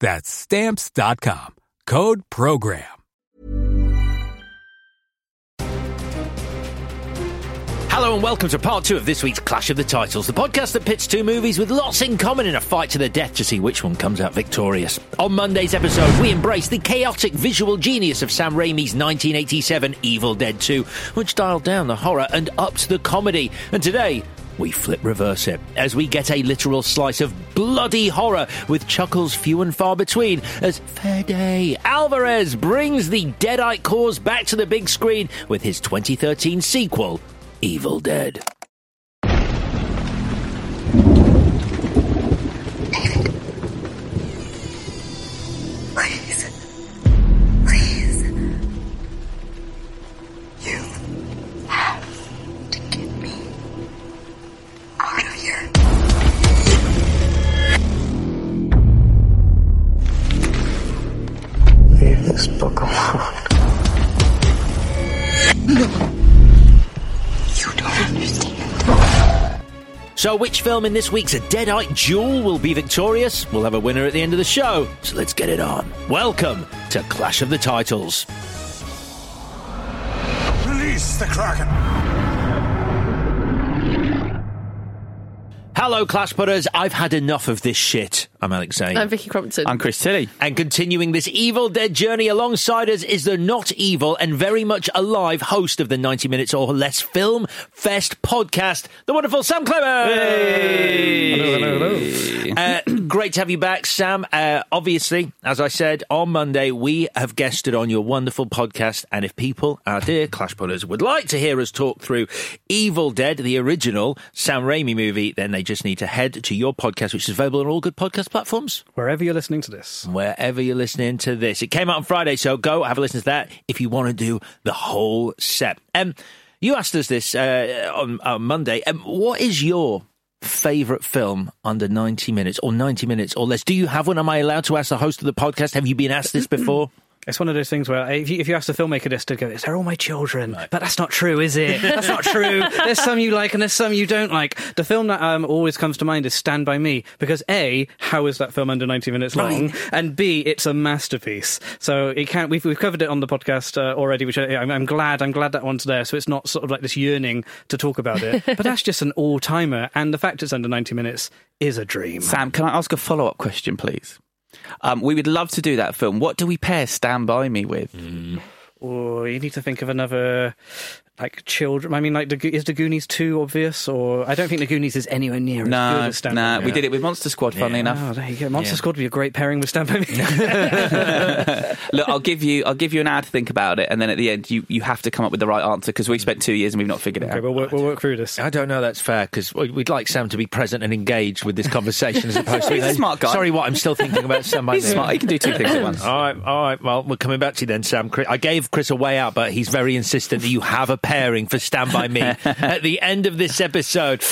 That's Stamps.com. Code PROGRAM. Hello and welcome to part 2 of this week's Clash of the Titles, the podcast that pits two movies with lots in common in a fight to the death to see which one comes out victorious. On Monday's episode, we embrace the chaotic visual genius of Sam Raimi's 1987 Evil Dead 2, which dialed down the horror and upped the comedy. And today, we flip-reverse it, as we get a literal slice of bloody horror with chuckles few and far between, as Fede Alvarez brings the Deadite cause back to the big screen with his 2013 sequel, Evil Dead. So which film in this week's Deadite duel will be victorious? We'll have a winner at the end of the show, so let's get it on. Welcome to Clash of the Titles. Release the Kraken! Hello, Clash Putters. I've had enough of this shit. I'm Alex Zane. I'm Vicky Crompton. I'm Chris Tilley. And continuing this Evil Dead journey alongside us is the not evil and very much alive host of the 90 Minutes or Less Film Fest podcast, the wonderful Sam Clements. Hey. Hello. Great to have you back, Sam. Obviously, as I said, on Monday, we have guested on your wonderful podcast. And if people, our dear Clash Putters, would like to hear us talk through Evil Dead, the original Sam Raimi movie, then they just need to head to your podcast, which is available on all good podcast platforms. Wherever you're listening to this. It came out on Friday, so go have a listen to that if you want to do the whole set. You asked us this on Monday. What is your favourite film under 90 minutes or 90 minutes or less? Do you have one? Am I allowed to ask the host of the podcast? Have you been asked this before? It's one of those things where if you ask the filmmaker this to go, they're all my children, right? But that's not true, is it? That's not true. There's some you like and there's some you don't like. The film that always comes to mind is Stand By Me, because A, how is that film under 90 minutes long? Right. And B, it's a masterpiece. So it can't. We've covered it on the podcast already, which I'm glad that one's there. So it's not sort of like this yearning to talk about it. But that's just an all-timer, and the fact it's under 90 minutes is a dream. Sam, can I ask a follow-up question, please? We would love to do that film. What do we pair Stand By Me with? Oh, you need to think of another... like children. I mean, like, is The Goonies too obvious? Or I don't think The Goonies is anywhere near as good as Stand By Me. We did it with Monster Squad, funnily enough. Oh, there you go. Monster Squad would be a great pairing with Stand By Me. Look, I'll give you an hour to think about it, and then at the end you have to come up with the right answer, because we've spent 2 years and we've not figured it out. We'll work through this. I don't know, that's fair, because we'd like Sam to be present and engaged with this conversation as opposed to... He's a smart guy. Sorry, I'm still thinking about Sam. He's smart. He can do two things at once. All right. Well, we're coming back to you then, Sam. I gave Chris a way out, but he's very insistent that you have a pairing for Stand By Me at the end of this episode.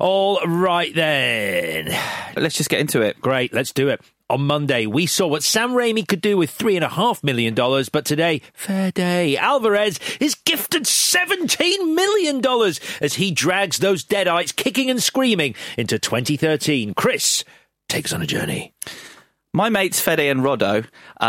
All right, then. Let's just get into it. Great, let's do it. On Monday, we saw what Sam Raimi could do with $3.5 million, but today, Fede Alvarez is gifted $17 million as he drags those deadites kicking and screaming into 2013. Chris takes on a journey. My mates Fede and Rodo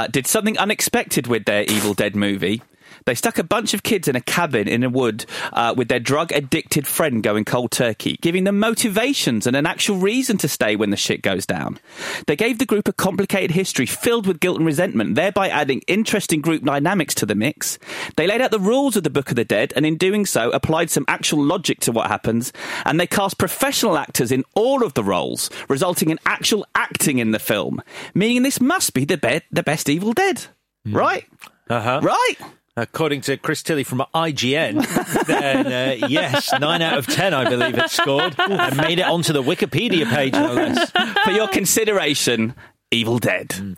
did something unexpected with their Evil Dead movie. They stuck a bunch of kids in a cabin in a wood with their drug-addicted friend going cold turkey, giving them motivations and an actual reason to stay when the shit goes down. They gave the group a complicated history filled with guilt and resentment, thereby adding interesting group dynamics to the mix. They laid out the rules of the Book of the Dead, and in doing so, applied some actual logic to what happens, and they cast professional actors in all of the roles, resulting in actual acting in the film, meaning this must be the best Evil Dead. Mm. Right? Uh-huh. Right? According to Chris Tilley from IGN, then yes, 9 out of 10, I believe it scored, and made it onto the Wikipedia page, no less. For your consideration, Evil Dead.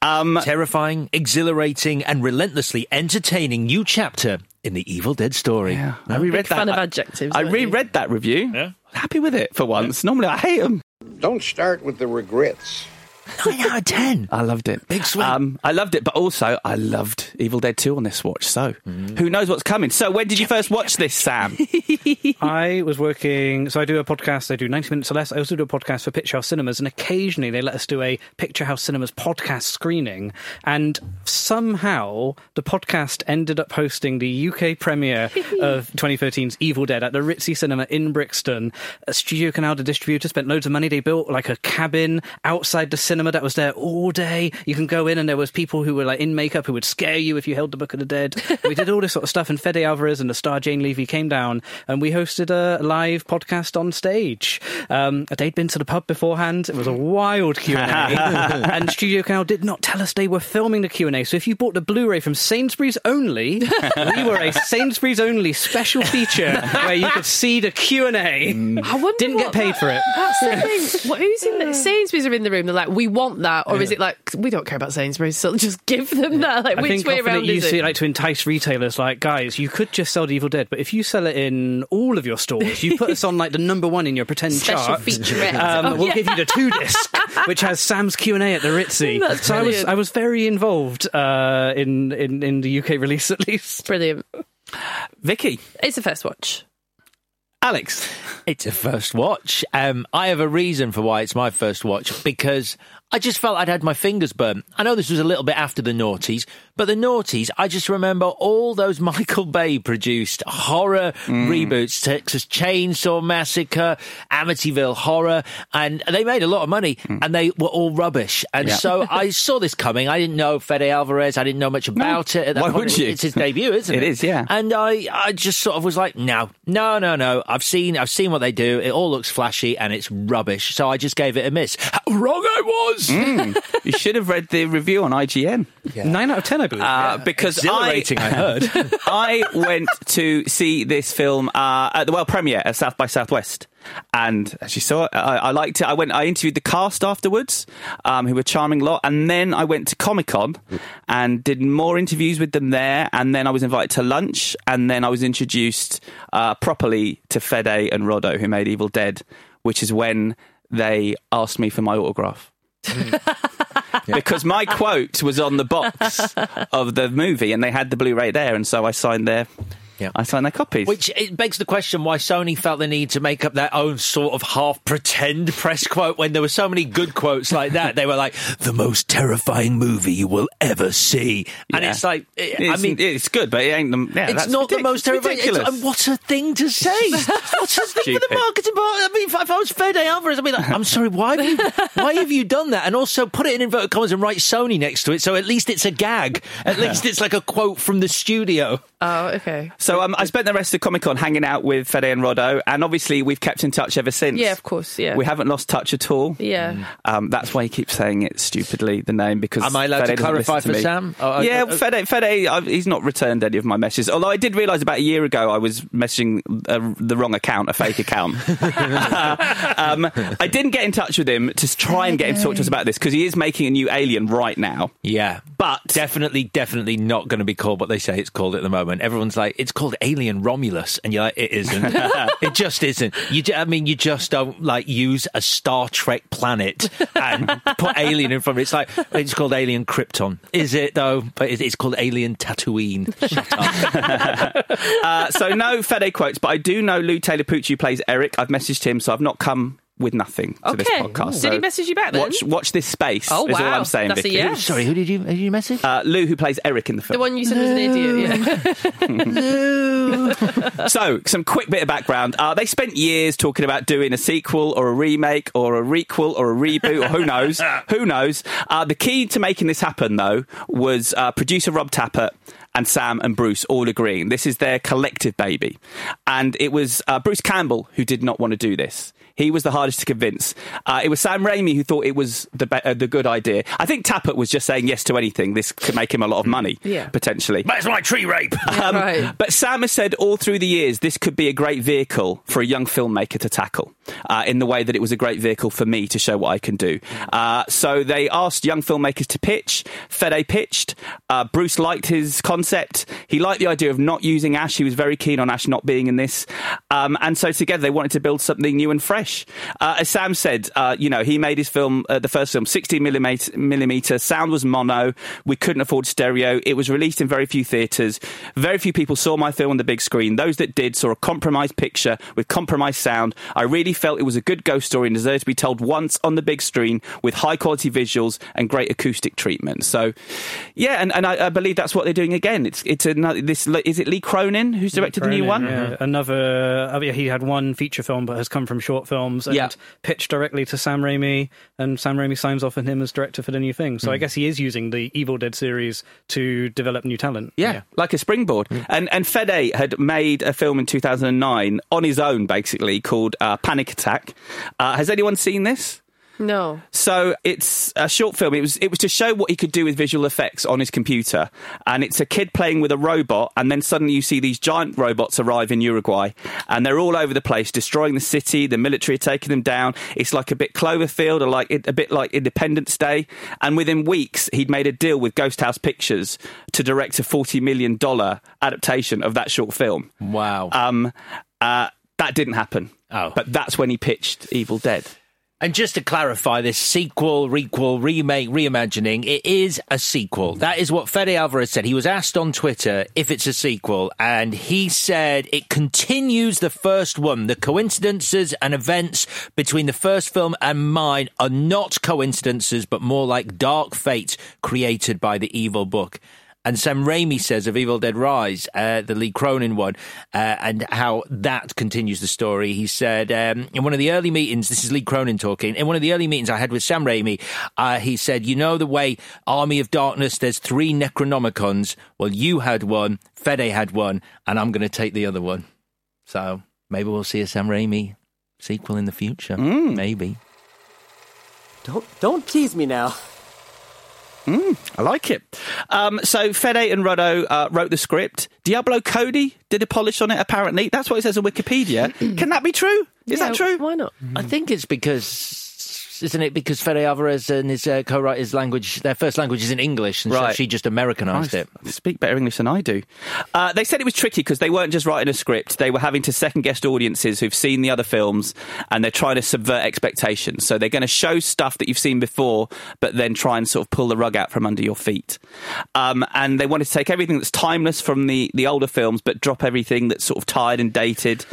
Mm. Terrifying, exhilarating, and relentlessly entertaining new chapter in the Evil Dead story. Yeah. I reread that. Fan of adjectives. I reread that review. Yeah. Happy with it for once. Yeah. Normally I hate them. Don't start with the regrets. 9 out of 10. I loved it. Big swing. I loved it, but also I loved Evil Dead 2 on this watch. So who knows what's coming? So when did you first watch this, Sam? I was working. So I do a podcast. I do 90 Minutes or Less. I also do a podcast for Picturehouse Cinemas, and occasionally they let us do a Picturehouse Cinemas podcast screening. And somehow the podcast ended up hosting the UK premiere of 2013's Evil Dead at the Ritzy Cinema in Brixton. A Studio Canal, the distributor, spent loads of money. They built like a cabin outside the cinema that was there all day. You can go in, and there was people who were like in makeup who would scare you if you held the Book of the Dead. We did all this sort of stuff, and Fede Alvarez and the star Jane Levy came down, and we hosted a live podcast on stage. They'd been to the pub beforehand. It was a wild Q&A. And Studio Canal did not tell us they were filming the Q&A, so if you bought the Blu-ray from Sainsbury's only, we were a Sainsbury's only special feature where you could see the Q&A. Didn't get paid for it. That's the thing. Who's in the Sainsbury's are in the room? They're like, we want that, or is it like, we don't care about Sainsbury's, so just give them that? Like, which way around is it? I think often it used to, like, to entice retailers, like, guys, you could just sell the Evil Dead, but if you sell it in all of your stores, you put us on, like, the number one in your pretend chart. Special featurette. We'll give you the 2-disc, which has Sam's Q&A at the Ritzy. That's so brilliant. I was very involved in the UK release, at least. Brilliant. Vicky. It's a first watch. Alex. It's a first watch. I have a reason for why it's my first watch, because I just felt I'd had my fingers burnt. I know this was a little bit after the noughties, but the noughties, I just remember all those Michael Bay produced horror reboots, Texas Chainsaw Massacre, Amityville Horror, and they made a lot of money and they were all rubbish. And so I saw this coming. I didn't know Fede Alvarez. I didn't know much about it. At that point. Would you? It's his debut, isn't it? It is, yeah. And I just sort of was like, no. I've seen what they do. It all looks flashy and it's rubbish. So I just gave it a miss. How wrong I was! You should have read the review on IGN. Yeah. 9 out of 10, I believe. Because exhilarating, I heard. I went to see this film at the world premiere at South by Southwest. And as you saw, I liked it. I interviewed the cast afterwards, who were a charming lot, and then I went to Comic-Con and did more interviews with them there, and then I was invited to lunch, and then I was introduced properly to Fede and Rodo, who made Evil Dead, which is when they asked me for my autograph. Because my quote was on the box of the movie, and they had the Blu-ray there, and so I signed their... Yeah. I signed their copies. Which it begs the question why Sony felt the need to make up their own sort of half-pretend press quote when there were so many good quotes like that. They were like, the most terrifying movie you will ever see. Yeah. And it's like, I mean... It's good, but it ain't... it's not the most terrifying... And what a thing to say. What a thing for the marketing part. I mean, if I was Fede Alvarez, I'd be like, I'm sorry, why have you done that? And also put it in inverted commas and write Sony next to it, so at least it's a gag. At least it's like a quote from the studio. Oh, okay. So I spent the rest of Comic-Con hanging out with Fede and Rodo, and obviously we've kept in touch ever since. Yeah, of course, yeah. We haven't lost touch at all. Yeah. That's why he keeps saying it stupidly, the name, because am I allowed to clarify for Sam? Fede, he's not returned any of my messages, although I did realise about a year ago I was messaging the wrong account, a fake account. I didn't get in touch with him to try and get him to talk to us about this, because he is making a new Alien right now. Yeah. But... Definitely not going to be called what they say it's called at the moment. Everyone's like, it's called Alien Romulus, and you're like, it isn't. It just isn't. You just don't, like, use a Star Trek planet and put Alien in front of it. It's like, it's called Alien Krypton. Is it, though? But it's called Alien Tatooine. Shut up. So no Fede quotes, but I do know Lou Taylor Pucci plays Eric. I've messaged him, so I've not come... with nothing to this podcast. So did he message you back then? Watch this space. Oh, wow. Is all I'm saying, Vicky. Yes. Sorry, who did you message? Lou, who plays Eric in the film. The one you said was an idiot. Yeah. Lou. So, some quick bit of background. They spent years talking about doing a sequel or a remake or a requel or a reboot or who knows. The key to making this happen, though, was producer Rob Tapert and Sam and Bruce all agreeing. This is their collective baby. And it was Bruce Campbell who did not want to do this. He was the hardest to convince. It was Sam Raimi who thought it was the good idea. I think Tapert was just saying yes to anything. This could make him a lot of money, potentially. But it's like tree rape. Yeah, right. But Sam has said all through the years, this could be a great vehicle for a young filmmaker to tackle in the way that it was a great vehicle for me to show what I can do. So they asked young filmmakers to pitch. Fede pitched. Bruce liked his concept. He liked the idea of not using Ash. He was very keen on Ash not being in this. And so together they wanted to build something new and fresh. As Sam said, he made his film, the first film, 16mm. Sound was mono. We couldn't afford stereo. It was released in very few theatres. Very few people saw my film on the big screen. Those that did saw a compromised picture with compromised sound. I really felt it was a good ghost story and deserved to be told once on the big screen with high-quality visuals and great acoustic treatment. So, yeah, and I believe that's what they're doing again. It's another. Is it Lee Cronin who's directed the new one? Yeah. He had one feature film but has come from short films and pitched directly to Sam Raimi, and Sam Raimi signs off on him as director for the new thing. So I guess he is using the Evil Dead series to develop new talent. Yeah. Like a springboard. And Fede had made a film in 2009 on his own, basically, called Panic Attack. Has anyone seen this? No. So it's a short film. It was to show what he could do with visual effects on his computer. And it's a kid playing with a robot, and then suddenly you see these giant robots arrive in Uruguay, and they're all over the place, destroying the city, the military are taking them down. It's like a bit Cloverfield, or a bit like Independence Day. And within weeks, he'd made a deal with Ghost House Pictures to direct a $40 million adaptation of that short film. Wow. That didn't happen. Oh. But that's when he pitched Evil Dead. And just to clarify, this sequel, requel, remake, reimagining, it is a sequel. That is what Fede Alvarez said. He was asked on Twitter if it's a sequel, and he said it continues the first one. The coincidences and events between the first film and mine are not coincidences, but more like dark fate created by the evil book. And Sam Raimi says of Evil Dead Rise, the Lee Cronin one, and how that continues the story. He said, in one of the early meetings, this is Lee Cronin talking, in one of the early meetings I had with Sam Raimi, he said, you know the way Army of Darkness, there's 3 Necronomicons? Well, you had one, Fede had one, and I'm going to take the other one. So maybe we'll see a Sam Raimi sequel in the future. Maybe. Don't tease me now. I like it. So Fede and Rodo wrote the script. Diablo Cody did a polish on it, apparently. That's what it says on Wikipedia. Can that be true? Is that true? Why not? I think it's because... Isn't it because Fede Alvarez and his co-writer's language, their first language is in English, and so she just Americanized it. They speak better English than I do. They said it was tricky because they weren't just writing a script. They were having to second-guess audiences who've seen the other films, and they're trying to subvert expectations. So they're going to show stuff that you've seen before, but then try and sort of pull the rug out from under your feet. And they wanted to take everything that's timeless from the older films, but drop everything that's sort of tired and dated.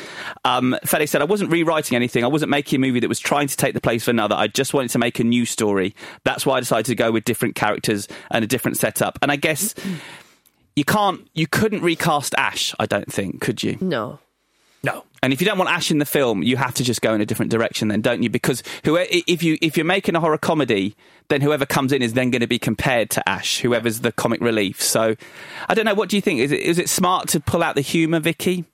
Fede said, I wasn't rewriting anything. I wasn't making a movie that was trying to take the place of another. I just wanted to make a new story. That's why I decided to go with different characters and a different setup. And I guess you couldn't recast Ash, I don't think, could you? No. No. And if you don't want Ash in the film, you have to just go in a different direction then, don't you? Because if you're making a horror comedy, then whoever comes in is then going to be compared to Ash, whoever's the comic relief. So, I don't know. What do you think? Is it smart to pull out the humour, Vicky?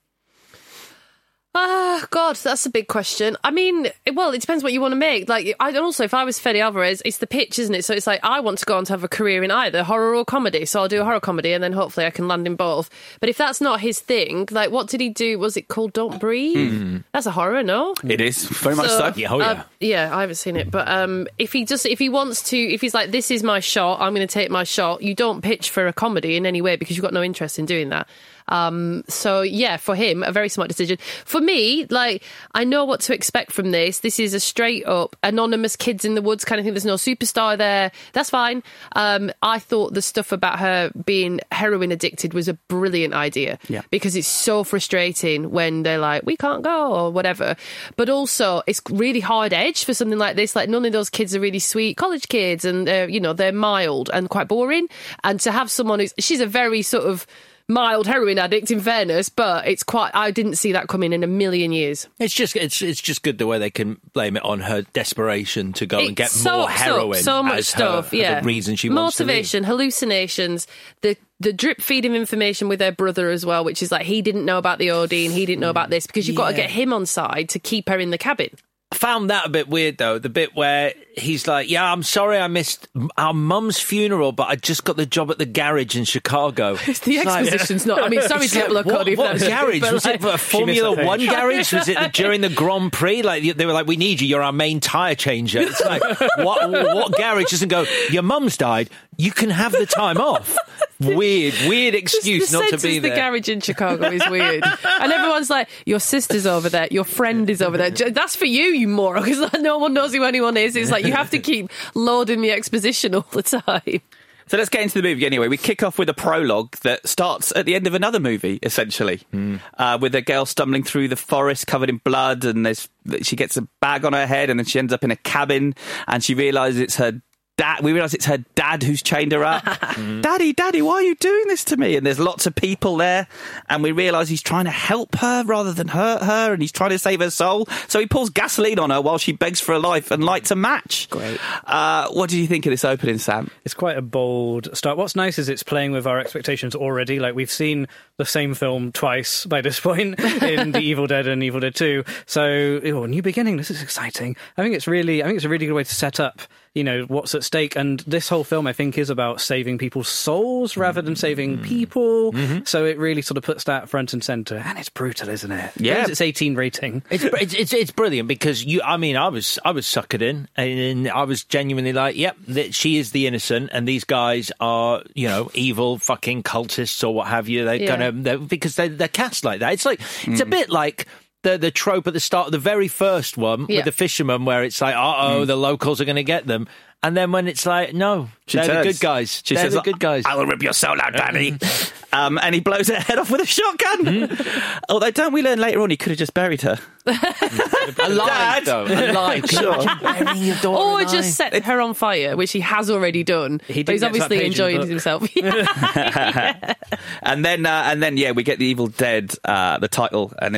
God, that's a big question. I mean, well, it depends what you want to make. Like, also, if I was Fede Alvarez, it's the pitch, isn't it? So it's like, I want to go on to have a career in either horror or comedy, so I'll do a horror comedy and then hopefully I can land in both. But if that's not his thing, like, what did he do? Was it called Don't Breathe? Mm. That's a horror, no? It is, very much so. Yeah, oh, yeah. Yeah, I haven't seen it. But if he's like, this is my shot, I'm going to take my shot, you don't pitch for a comedy in any way because you've got no interest in doing that. So yeah, for him, a very smart decision. For me, like, I know what to expect from this. This is a straight up anonymous kids in the woods kind of thing. There's no superstar there. That's fine. I thought the stuff about her being heroin addicted was a brilliant idea, because it's so frustrating when they're like, we can't go or whatever. But also it's really hard edge for something like this. Like, none of those kids are really sweet college kids, and they're mild and quite boring. And to have someone she's a very sort of mild heroin addict, in fairness, but it's quite, I didn't see that coming in a million years. It's just good the way they can blame it on her desperation to go and get more heroin, so much stuff, as a reason she wants to leave. Motivation, hallucinations, the drip feeding information with their brother as well, which is like, he didn't know about the OD and he didn't know about this, because you've got to get him on side to keep her in the cabin. I found that a bit weird, though, the bit where he's like, yeah, I'm sorry I missed our mum's funeral, but I just got the job at the garage in Chicago. The exposition's not... I mean, sorry, Diablo Cody. What garage? Was it a Formula One garage? Was it during the Grand Prix? Like, they were like, we need you, you're our main tyre changer. It's like, what garage doesn't go, your mum's died, you can have the time off? Weird excuse not to be there. The garage in Chicago is weird. And everyone's like, your sister's over there, your friend is over there. That's for you moron, because no one knows who anyone is. It's like, you have to keep loading the exposition all the time. So let's get into the movie anyway. We kick off with a prologue that starts at the end of another movie, essentially, with a girl stumbling through the forest covered in blood, and she gets a bag on her head, and then she ends up in a cabin, and she realises it's her dad. We realise it's her dad who's chained her up. Daddy, why are you doing this to me? And there's lots of people there, and we realise he's trying to help her rather than hurt her, and he's trying to save her soul. So he pours gasoline on her while she begs for her life and lights a match. Great. What do you think of this opening, Sam? It's quite a bold start. What's nice is it's playing with our expectations already. Like, we've seen the same film twice by this point in The Evil Dead and Evil Dead 2. So, new beginning. This is exciting. I think it's a really good way to set up, what's at stake. And this whole film, I think, is about saving people's souls rather than saving people. Mm-hmm. So it really sort of puts that front and centre. And it's brutal, isn't it? Yeah. It's 18 rating. It's brilliant, because I was suckered in, and I was genuinely like, yep, that she is the innocent and these guys are, evil fucking cultists or what have you. They're because they're cast like that. It's like, it's a bit like the trope at the start of the very first one with the fisherman, where it's like, the locals are going to get them. And then when it's like, no, they're the good guys. She says, good guys. I will rip your soul out, Danny. And he blows her head off with a shotgun. Although, don't we learn later on, he could have just buried her. Alive, though. Alive, sure. Or just set her on fire, which he has already done. He's obviously enjoying himself. And then we get The Evil Dead, the title. And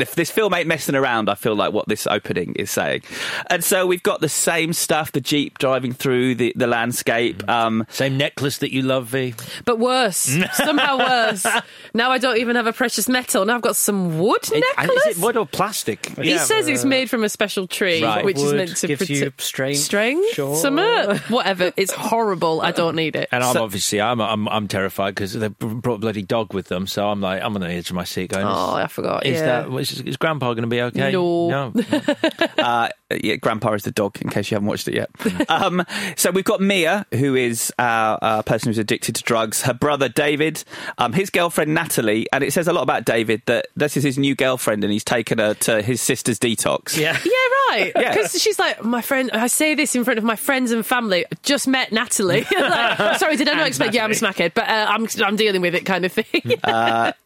this film ain't messing around, I feel like, what this opening is saying. And so we've got the same stuff, the Jeep driving through the landscape. Same necklace that you love, V. But worse. Somehow worse. Now I don't even have a precious metal. Now I've got some wood necklace. Is it wood or plastic? He says it's made from a special tree, which wood is meant to gives you strength. Sure. Whatever. It's horrible. I don't need it. And I'm terrified, because they brought a bloody dog with them. So I'm like, I'm on the edge of my seat going, I forgot. Is Grandpa going to be okay? No. Grandpa is the dog, in case you haven't watched it yet. So we've got Mia, who is a person who's addicted to drugs, her brother David, his girlfriend Natalie, and it says a lot about David that this is his new girlfriend and he's taken her to his sister's detox. Yeah, yeah, right? Because she's like, my friend, I say this in front of my friends and family, just met Natalie. Like, sorry, did I not expect? Natalie. Yeah, I'm a smackhead, but I'm dealing with it kind of thing.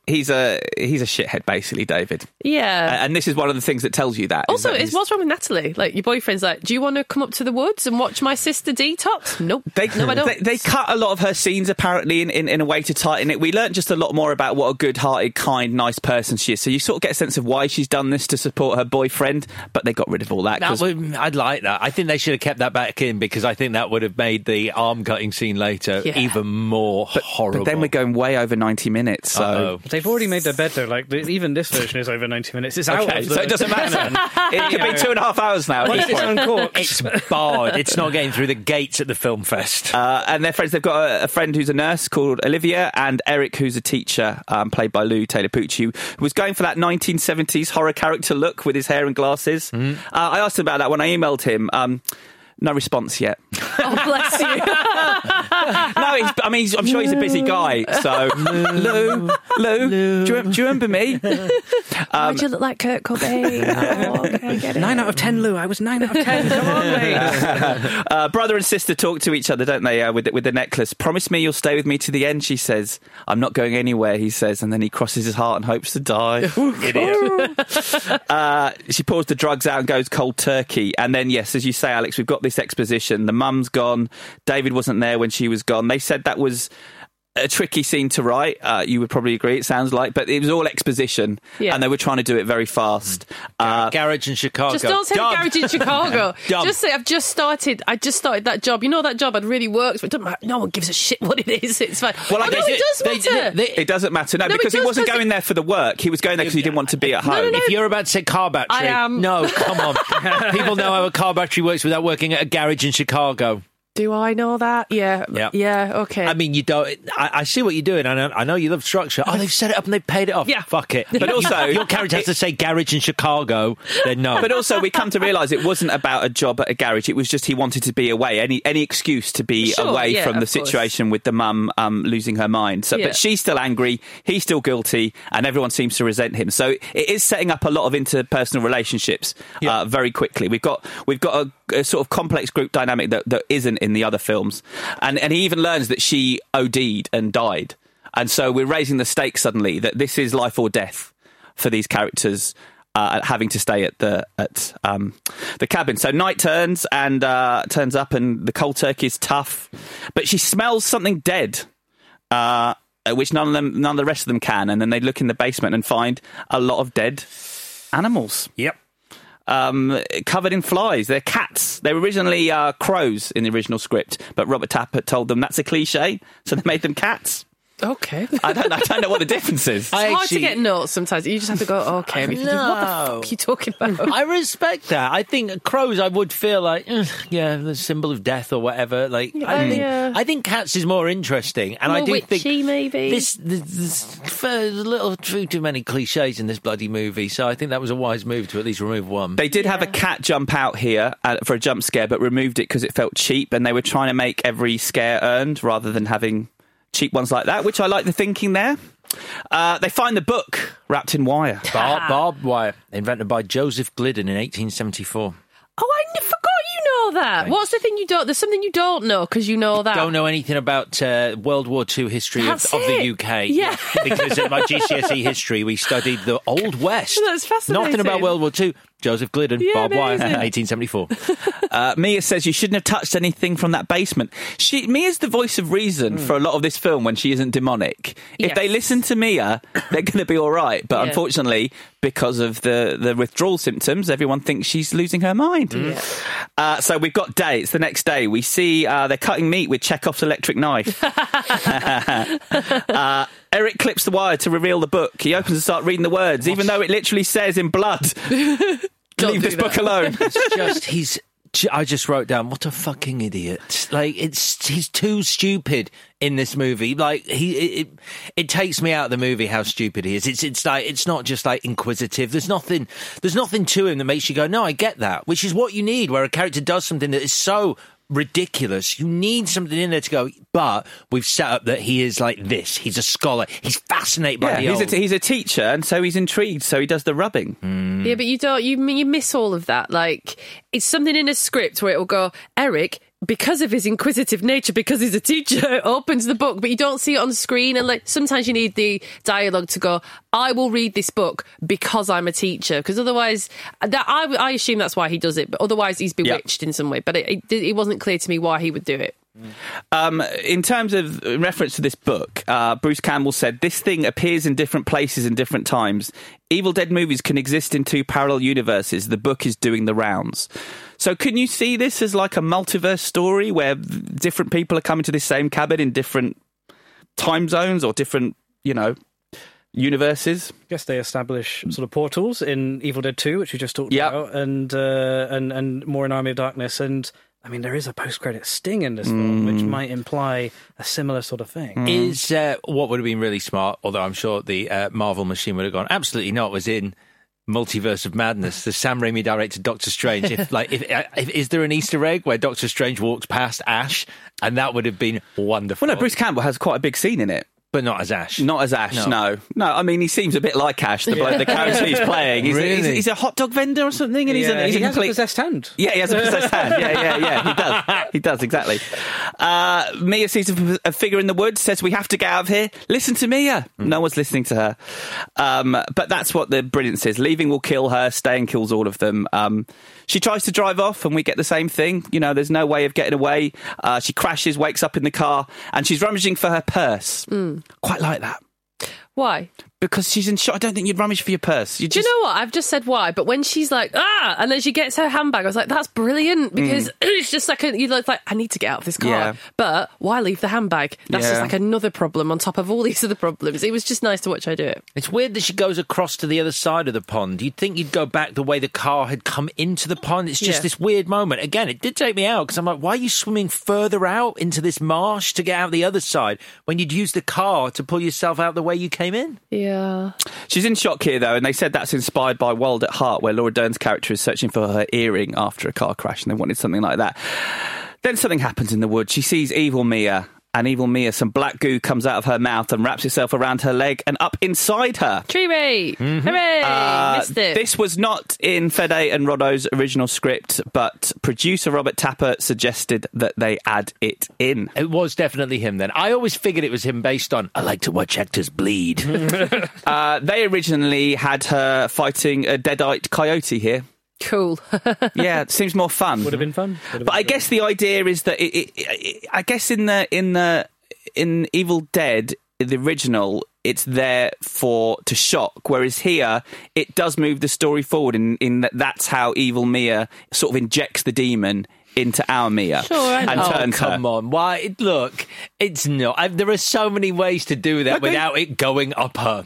He's a shithead, basically, David. Yeah. And this is one of the things that tells you that. Also, what's wrong with Natalie? Like, your boyfriend's like, do you want to come up to the woods and watch my sister detox? Nope. No, I don't. They cut a lot of her scenes, apparently, in a way to tighten it. We learnt just a lot more about what a good-hearted, kind, nice person she is. So you sort of get a sense of why she's done this to support her boyfriend, but they got rid of all that. I'd like that. I think they should have kept that back in, because I think that would have made the arm-cutting scene later even more horrible. But then we're going way over 90 minutes, so... Uh-oh. They've already made that better. Like, even this version is over 90 minutes. It's out. So it doesn't matter. It could be 2.5 hours now. It's barred. It's not getting through the gates at the film fest. And their friends, they've got a friend who's a nurse called Olivia, and Eric, who's a teacher, played by Lou Taylor Pucci, who was going for that 1970s horror character look with his hair and glasses. Mm. I asked him about that when I emailed him. No response yet. Oh, bless you. I'm sure he's a busy guy. So, Lou. Do you remember me? Why'd you look like Kurt Cobain? Oh, 9 out of 10, Lou. I was 9 out of 10. Come on, mate. Brother and sister talk to each other, don't they? With the necklace. Promise me you'll stay with me to the end, she says. I'm not going anywhere, he says. And then he crosses his heart and hopes to die. Idiot. She pours the drugs out and goes cold turkey. And then, yes, as you say, Alex, we've got this exposition. The mum's gone. David wasn't there when she was gone. They said that was a tricky scene to write. You would probably agree, it sounds like, but it was all exposition, and they were trying to do it very fast. Garage in Chicago. Just don't say Garage in Chicago. Just say I just started that job. You know, that job had really worked, but it doesn't matter. No one gives a shit what it is. It's fine. Well, it does matter. It doesn't matter, no, because he wasn't going there for the work. He was going there because he didn't want to be at home. No. If you're about to say car battery, I am. No, come on. People know how a car battery works without working at a garage in Chicago. Do I know that? Yeah, okay. I mean, you don't... I see what you're doing. I know you love structure. Oh, they've set it up and they've paid it off. Yeah. Fuck it. But also... your character has to say garage in Chicago, then no. But also, we come to realise it wasn't about a job at a garage. It was just he wanted to be away. Any excuse to be away from the situation with the mum losing her mind. So, but she's still angry, he's still guilty, and everyone seems to resent him. So it is setting up a lot of interpersonal relationships very quickly. We've got a sort of complex group dynamic that isn't in the other films, and he even learns that she OD'd and died, and so we're raising the stakes suddenly that this is life or death for these characters, having to stay at the cabin. So night turns and turns up, and the cold turkey is tough, but she smells something dead, which none of the rest of them can, and then they look in the basement and find a lot of dead animals. Yep. Covered in flies. They're cats. They were originally crows in the original script, but Robert Tapert told them that's a cliche, so they made them cats. Okay. I don't know what the difference is. It's hard to get nuts sometimes. You just have to go, okay, what the fuck are you talking about? I respect that. I think crows, I would feel like, the symbol of death or whatever. Like, I think cats is more interesting. And more I do witchy, think maybe. There's a little too many cliches in this bloody movie, so I think that was a wise move to at least remove one. They did have a cat jump out here for a jump scare, but removed it because it felt cheap, and they were trying to make every scare earned rather than having... cheap ones like that, which I like the thinking there. They find the book wrapped in wire. Barbed wire, invented by Joseph Glidden in 1874. Oh, I forgot you know that. Thanks. What's the thing you don't... There's something you don't know because you know that. Don't know anything about World War II history of the UK. Yeah. Because in my GCSE history, we studied the Old West. That's fascinating. Nothing about World War II. Joseph Glidden, barbed wire, 1874. Mia says you shouldn't have touched anything from that basement. Mia's the voice of reason for a lot of this film when she isn't demonic. Yes. If they listen to Mia, they're going to be all right. But unfortunately, because of the withdrawal symptoms, everyone thinks she's losing her mind. Yeah. So we've got day. It's the next day. We see they're cutting meat with Chekhov's electric knife. Eric clips the wire to reveal the book. He opens and starts reading the words, even though it literally says in blood, leave this book alone. It's just, I just wrote down, what a fucking idiot. Like, he's too stupid in this movie. Like, it takes me out of the movie how stupid he is. It's like, it's not just like inquisitive. There's nothing to him that makes you go, no, I get that, which is what you need, where a character does something that is so ridiculous. You need something in there to go, but we've set up that he is like this. He's a scholar. He's fascinated by the old. He's a teacher, and so he's intrigued, so he does the rubbing. Mm. Yeah, but you don't. You miss all of that. Like, it's something in a script where it will go, Eric, because of his inquisitive nature, because he's a teacher, opens the book, but you don't see it on screen. And like, sometimes you need the dialogue to go, I will read this book because I'm a teacher, because otherwise, I assume that's why he does it, but otherwise he's bewitched in some way. But it wasn't clear to me why he would do it. In terms of in reference to this book, Bruce Campbell said, this thing appears in different places in different times. Evil Dead movies can exist in two parallel universes. The book is doing the rounds. So can you see this as like a multiverse story where different people are coming to this same cabin in different time zones or different, universes? I guess they establish sort of portals in Evil Dead 2, which we just talked about, and more in Army of Darkness. And I mean, there is a post-credit sting in this film, which might imply a similar sort of thing. Is what would have been really smart, although I'm sure the Marvel machine would have gone, absolutely not, was in Multiverse of Madness, the Sam Raimi directed Doctor Strange. Is there an Easter egg where Doctor Strange walks past Ash? And that would have been wonderful. Well, no, Bruce Campbell has quite a big scene in it. But not as Ash. Not as Ash, no. No, I mean, he seems a bit like Ash, the character he's playing. He's a hot dog vendor or something, and he has a possessed hand. Yeah, he has a possessed hand. Yeah, he does, exactly. Mia sees a figure in the woods, says, we have to get out of here. Listen to Mia. No one's listening to her. But that's what the brilliance is. Leaving will kill her, staying kills all of them. She tries to drive off, and we get the same thing. There's no way of getting away. She crashes, wakes up in the car, and she's rummaging for her purse. Mm. Quite like that. Why? Because she's in shock. I don't think you'd rummage for your purse. Do you know what? I've just said why, but when she's like, and then she gets her handbag, I was like, that's brilliant, because it's just like, I need to get out of this car. Yeah. But why leave the handbag? That's just like another problem on top of all these other problems. It was just nice to watch her do it. It's weird that she goes across to the other side of the pond. You'd think you'd go back the way the car had come into the pond. It's just this weird moment. Again, it did take me out, because I'm like, why are you swimming further out into this marsh to get out the other side when you'd use the car to pull yourself out the way you came in? Yeah. She's in shock here, though, and they said that's inspired by Wild at Heart, where Laura Dern's character is searching for her earring after a car crash, and they wanted something like that. Then something happens in the woods. She sees Evil Mia, some black goo comes out of her mouth and wraps itself around her leg and up inside her. Tree! Mm-hmm. Hooray! Missed it. This was not in Fede and Rodo's original script, but producer Robert Tapert suggested that they add it in. It was definitely him then. I always figured it was him based on, I like to watch actors bleed. They originally had her fighting a deadite coyote here. Cool. Yeah, it seems more fun. Would have been fun. But I guess the idea is that in Evil Dead, the original, it's there to shock, whereas here it does move the story forward in that that's how Evil Mia sort of injects the demon into our Mia and turns her. Come on, why? Look, it's not. There are so many ways to do that without it going up her.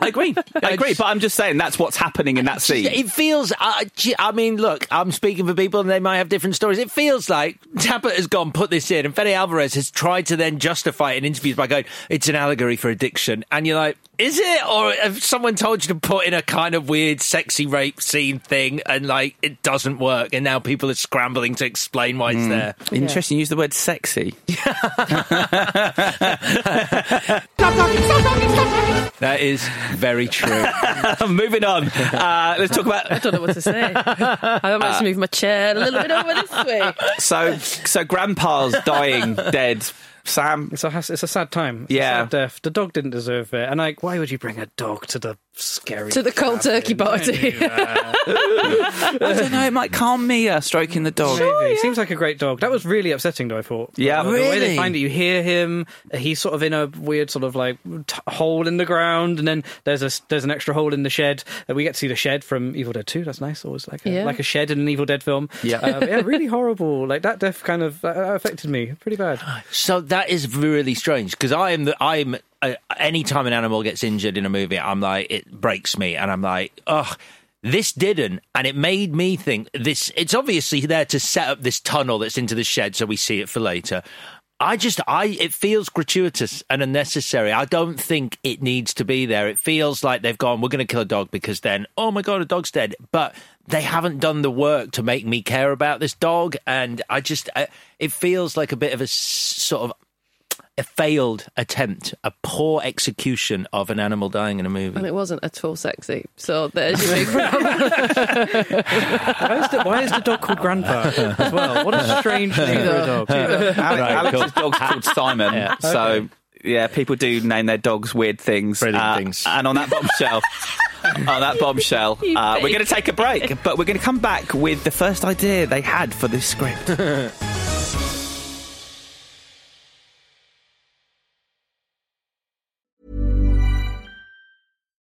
I agree, but I'm just saying that's what's happening in that scene. It feels, I mean, look, I'm speaking for people and they might have different stories. It feels like Tapert has gone, put this in, and Fede Alvarez has tried to then justify it in interviews by going, it's an allegory for addiction. And you're like, is it? Or if someone told you to put in a kind of weird sexy rape scene thing and like it doesn't work and now people are scrambling to explain why it's there. Interesting, you use the word sexy. That is very true. Moving on. Let's talk about... I don't know what to say. I might just move my chair a little bit over this way. So Grandpa's dying dead. Sam. It's a sad time. Sad death. The dog didn't deserve it. And like, why would you bring a dog to the scary... To the cold turkey party. I don't know, it might calm Mia stroking the dog. Sure, maybe. Yeah. Seems like a great dog. That was really upsetting, though, I thought. Yeah, really? The way they find it, you hear him, he's sort of in a weird sort of like hole in the ground, and then there's an extra hole in the shed. We get to see the shed from Evil Dead 2, that's nice. Always like a shed in an Evil Dead film. Yeah. Really horrible. Like, that death kind of affected me pretty bad. So that is really strange, because any time an animal gets injured in a movie, I'm like, it breaks me, and I'm like, ugh. This didn't, and it made me think, it's obviously there to set up this tunnel that's into the shed, so we see it for later. It feels gratuitous and unnecessary. I don't think it needs to be there. It feels like they've gone, we're going to kill a dog because then, oh my God, a dog's dead. But they haven't done the work to make me care about this dog. And it feels like a bit of a sort of a failed attempt, a poor execution of an animal dying in a movie. And it wasn't at all sexy. So there's your big problem. Why is the dog called Grandpa as well? What a strange name for a dog. Alex's dog's called Simon. Yeah. So, Okay. Yeah, people do name their dogs weird things. Things. And on that bombshell... we're going to take a break, but we're going to come back with the first idea they had for this script.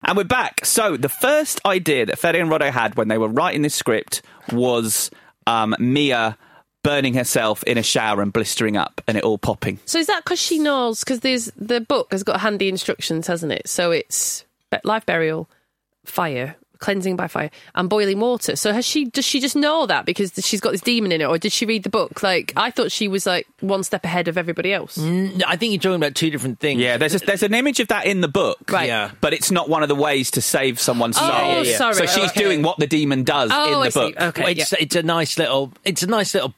And we're back. So the first idea that Fede and Rodo had when they were writing this script was Mia burning herself in a shower and blistering up and it all popping. So is that because she knows, because the book has got handy instructions, hasn't it? So it's life burial, fire, cleansing by fire and boiling water. So does she just know that because she's got this demon in her, or did she read the book? Like, I thought she was like one step ahead of everybody else. I think you're talking about two different things. Yeah, there's an image of that in the book, right? Yeah. But it's not one of the ways to save someone's soul. Yeah. Sorry. So she's doing what the demon does in the book. Okay, well, it's a nice little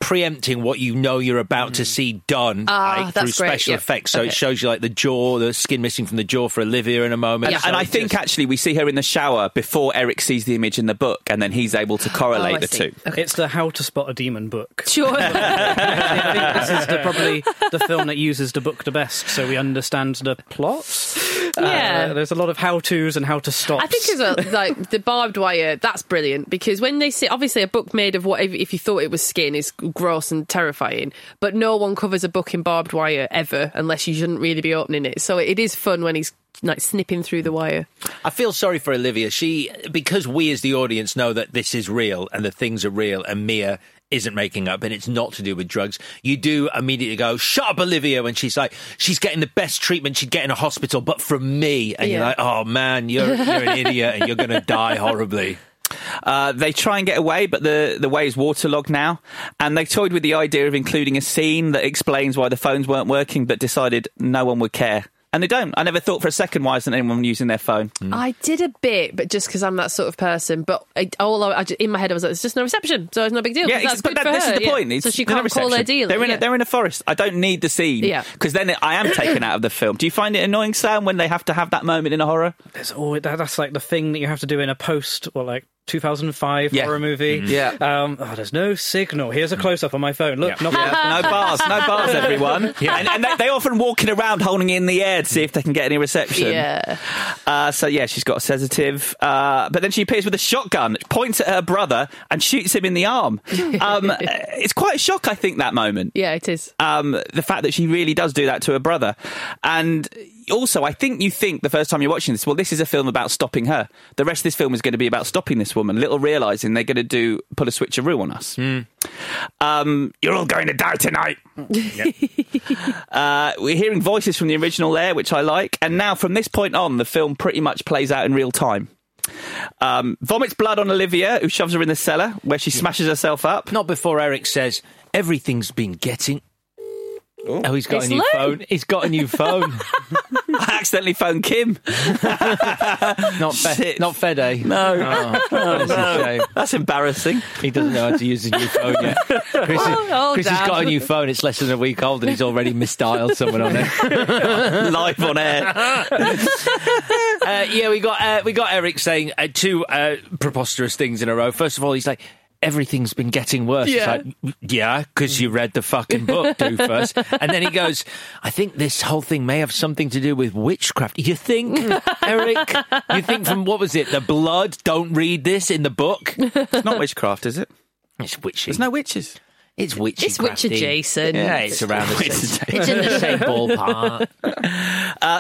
preempting what you know you're about to see done through special effects. So it shows you like the jaw, the skin missing from the jaw for Olivia in a moment. Yeah. And I think actually we see her in the shower before Eric sees the image in the book, and then he's able to correlate the two. Okay. It's the How to Spot a Demon book. Sure. I think this is probably the film that uses the book the best, so we understand the plot. Yeah. There's a lot of how-tos and how-to-stops. I think the barbed wire, that's brilliant, because when they see... Obviously, a book made of whatever... If you thought it was skin, is gross and terrifying, but no one covers a book in barbed wire ever, unless you shouldn't really be opening it. So it is fun when he's like snipping through the wire. I feel sorry for Olivia. Because we as the audience know that this is real and the things are real and Mia isn't making up and it's not to do with drugs. You do immediately go, shut up, Olivia, when she's like, she's getting the best treatment she'd get in a hospital, but from me. And you're like, oh man, you're an idiot and you're going to die horribly. They try and get away, but the way is waterlogged now, and they toyed with the idea of including a scene that explains why the phones weren't working, but decided no one would care. And they don't. I never thought for a second, why isn't anyone using their phone? Mm. I did a bit, but just because I'm that sort of person. But in my head, I was like, it's just no reception, so it's no big deal. Yeah, this is the point. It's so she can't call their deal. They're in a forest. I don't need the scene. Yeah. Because then I am taken out of the film. Do you find it annoying, Sam, when they have to have that moment in a horror? That's like the thing that you have to do in a post, or like 2005 horror movie. Mm-hmm. Yeah. There's no signal. Here's a close-up on my phone. Look, no bars, everyone. Yeah. And they often walking around holding it in the air to see if they can get any reception. Yeah. She's got a sedative. But then she appears with a shotgun, points at her brother and shoots him in the arm. It's quite a shock, I think, that moment. Yeah, it is. The fact that she really does do that to her brother. And... Also, I think you think the first time you're watching this, well, this is a film about stopping her. The rest of this film is going to be about stopping this woman, little realising they're going to pull a switcheroo on us. Mm. You're all going to die tonight. We're hearing voices from the original lair, which I like. And now from this point on, the film pretty much plays out in real time. Vomits blood on Olivia, who shoves her in the cellar, where she smashes herself up. Not before Eric says, everything's been getting... Ooh. Oh, he's got a new phone. I accidentally phoned Kim. Not Fede. No. Oh, that's embarrassing. He doesn't know how to use a new phone yet. Chris has got a new phone. It's less than a week old and he's already misdialed someone on it. Live on air. We got Eric saying two preposterous things in a row. First of all, he's like, everything's been getting worse. Yeah. It's like, yeah, because you read the fucking book, doofus. And then he goes, I think this whole thing may have something to do with witchcraft. You think, Eric? You think from, what was it, the blood? Don't read this in the book. It's not witchcraft, is it? It's witchy. There's no witches. It's witchy. It's witch adjacent. Yeah, it's around the same. It's in the same ballpark.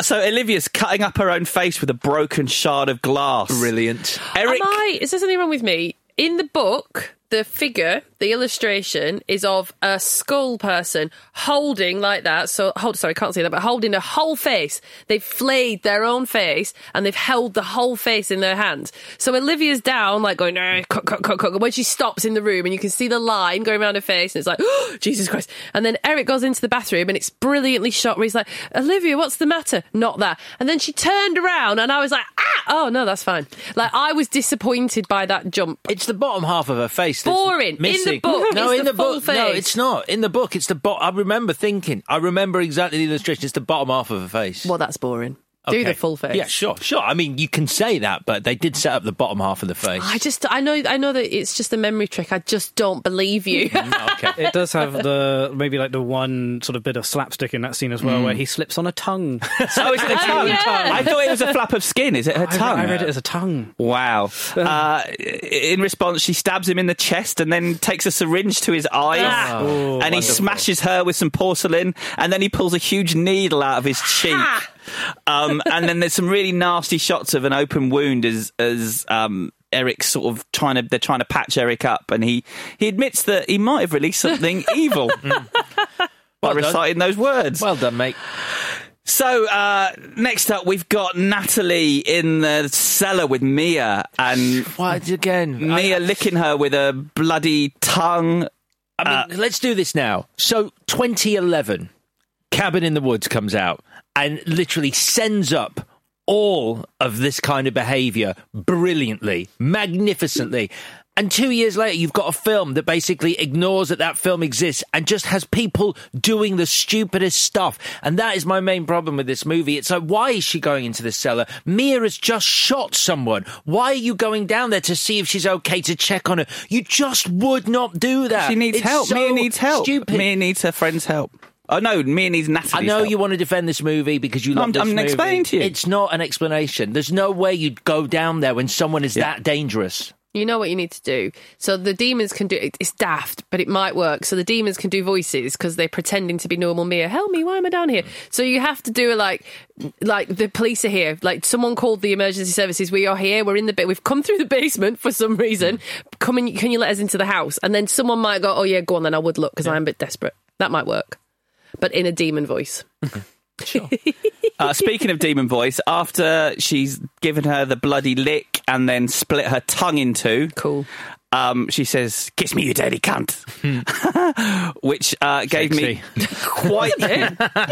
So Olivia's cutting up her own face with a broken shard of glass. Brilliant. Eric, is there something wrong with me? In the book, the figure, the illustration is of a skull person holding like that. So, sorry, can't see that, but holding a whole face. They've flayed their own face and they've held the whole face in their hands. So Olivia's down, like going, nah, cut. When she stops in the room and you can see the line going around her face and it's like, oh, Jesus Christ. And then Eric goes into the bathroom and it's brilliantly shot where he's like, Olivia, what's the matter? Not that. And then she turned around and I was like, ah, oh no, that's fine. Like, I was disappointed by that jump. It's the bottom half of her face. Boring. Missing. In the book, no, in the book, face. No, it's not. In the book, it's the bottom. I remember exactly the illustration. It's the bottom half of a face. Well, that's boring. Okay. Do the full face. Yeah, sure. I mean, you can say that, but they did set up the bottom half of the face. I know that it's just a memory trick. I just don't believe you. Okay. It does have the one sort of bit of slapstick in that scene as well, where he slips on a tongue. Oh, is it a tongue? Yeah. I thought it was a flap of skin. Is it her tongue? I read it as a tongue. Wow. In response, she stabs him in the chest and then takes a syringe to his eyes, and wonderful. He smashes her with some porcelain, and then he pulls a huge needle out of his cheek. And then there's some really nasty shots of an open wound as Eric's sort of they're trying to patch Eric up, and he admits that he might have released something evil by reciting those words. Well done, mate. So next up, we've got Natalie in the cellar with Mia, and what again? Mia licking her with a bloody tongue. I mean, let's do this now. So 2011, Cabin in the Woods comes out. And literally sends up all of this kind of behaviour brilliantly, magnificently. And 2 years later, you've got a film that basically ignores that film exists and just has people doing the stupidest stuff. And that is my main problem with this movie. It's like, why is she going into the cellar? Mia has just shot someone. Why are you going down there to see if she's okay, to check on her? You just would not do that. She needs help. So Mia needs help. Stupid. Mia needs her friend's help. Oh, no, Mia needs Natalie's help. I know you want to defend this movie because you love this movie. I'm explaining to you. It's not an explanation. There's no way you'd go down there when someone is that dangerous. You know what you need to do. So the demons can do... It's daft, but it might work. So the demons can do voices because they're pretending to be normal Mia. Help me, why am I down here? So you have to do it like the police are here. Like, someone called the emergency services. We are here. We're in the... We've come through the basement for some reason. Come in, can you let us into the house? And then someone might go, oh, yeah, go on then. I would look because I'm a bit desperate. That might work. But in a demon voice. Sure. Speaking of demon voice, after she's given her the bloody lick and then split her tongue in two. Cool. She says, kiss me, you dirty cunt. Which gave me quite... yeah. Different,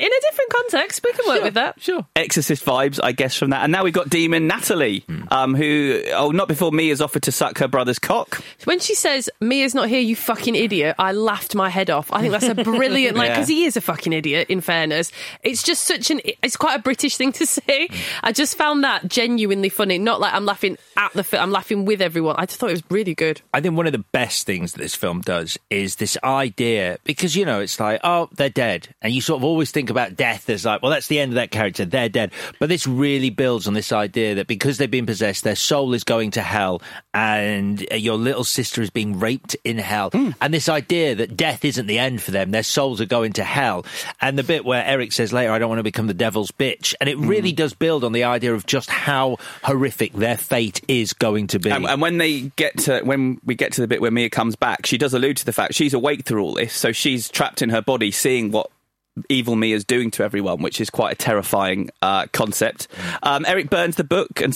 in a different context. We can work with that. Sure. Exorcist vibes, I guess, from that. And now we've got demon Natalie, who... Oh, not before Mia's offered to suck her brother's cock. When she says, Mia's not here, you fucking idiot, I laughed my head off. I think that's a brilliant... Because he is a fucking idiot, in fairness. It's just such an... It's quite a British thing to say. I just found that genuinely funny. Not like I'm laughing at the... I'm laughing with everyone. I just thought it was really good. I think one of the best things that this film does is this idea, because, you know, it's like, oh, they're dead. And you sort of always think about death as like, well, that's the end of that character. They're dead. But this really builds on this idea that because they've been possessed, their soul is going to hell and your little sister is being raped in hell. And this idea that death isn't the end for them. Their souls are going to hell. And the bit where Eric says later, I don't want to become the devil's bitch. And it really does build on the idea of just how horrific their fate is going to be. And when we get to the bit where Mia comes back, she does allude to the fact she's awake through all this, so she's trapped in her body seeing what evil Mia's doing to everyone, which is quite a terrifying concept. Eric burns the book, and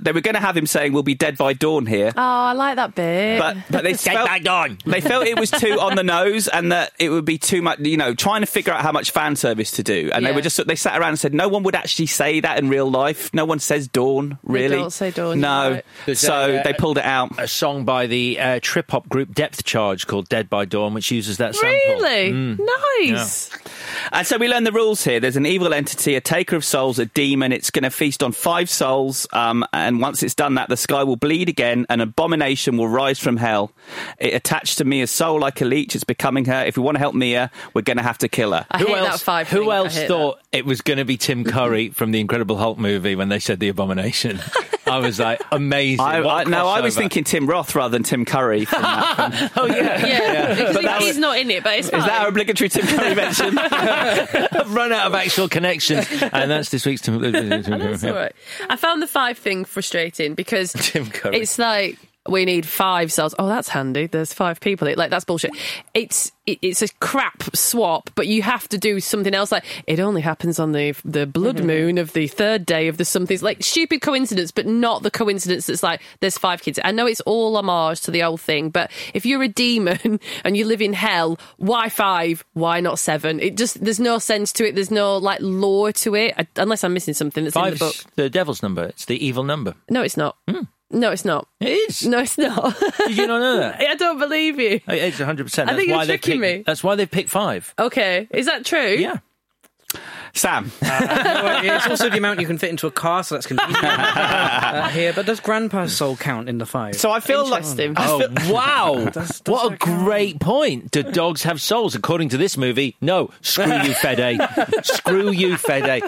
they were going to have him saying, we'll be dead by dawn here. Oh, I like that bit. But they felt it was too on the nose, and that it would be too much, you know, trying to figure out how much fan service to do. And they sat around and said, no one would actually say that in real life. No one says dawn, really. They don't say dawn. No. Right. So they pulled it out. A song by the trip-hop group Depth Charge called Dead by Dawn, which uses that sample. Really? Nice. Yeah. And so we learn the rules here. There's an evil entity, a taker of souls, a demon. It's going to feast on 5 souls. And once it's done that, the sky will bleed again. An abomination will rise from hell. It attached to Mia's soul like a leech. It's becoming her. If we want to help Mia, we're going to have to kill her. Who else thought it was going to be Tim Curry from the Incredible Hulk movie when they said the abomination? I was like, amazing. I was thinking Tim Roth rather than Tim Curry. From that. Oh, yeah. Because he's not in it, but it's fine. Is that our obligatory Tim Curry mention? I've run out of actual connections. And that's this week's Tim Curry. Right. I found the 5 thing frustrating because it's like, we need 5 cells. Oh, that's handy. There's 5 people. Like, that's bullshit. It's a crap swap, but you have to do something else. Like, it only happens on the blood moon of the 3rd day of the something. Like, stupid coincidence, but not the coincidence that's like, there's 5 kids. I know it's all homage to the old thing, but if you're a demon and you live in hell, why 5? Why not 7? It just, there's no sense to it. There's no, like, lore to it. Unless I'm missing something that's in the book. The devil's number. It's the evil number. No, it's not. Mm. No, it's not. It is. No, it's not. Did you not know that? I don't believe you. It's 100%. I think you're tricking me. That's why they picked 5. Okay. Is that true? Yeah. Sam. It's also the amount you can fit into a car, so that's confusing here. But does Grandpa's soul count in the 5? So I feel like... wow. Does what a great point. Do dogs have souls? According to this movie, no. Screw you, Fede. Screw you, Fede.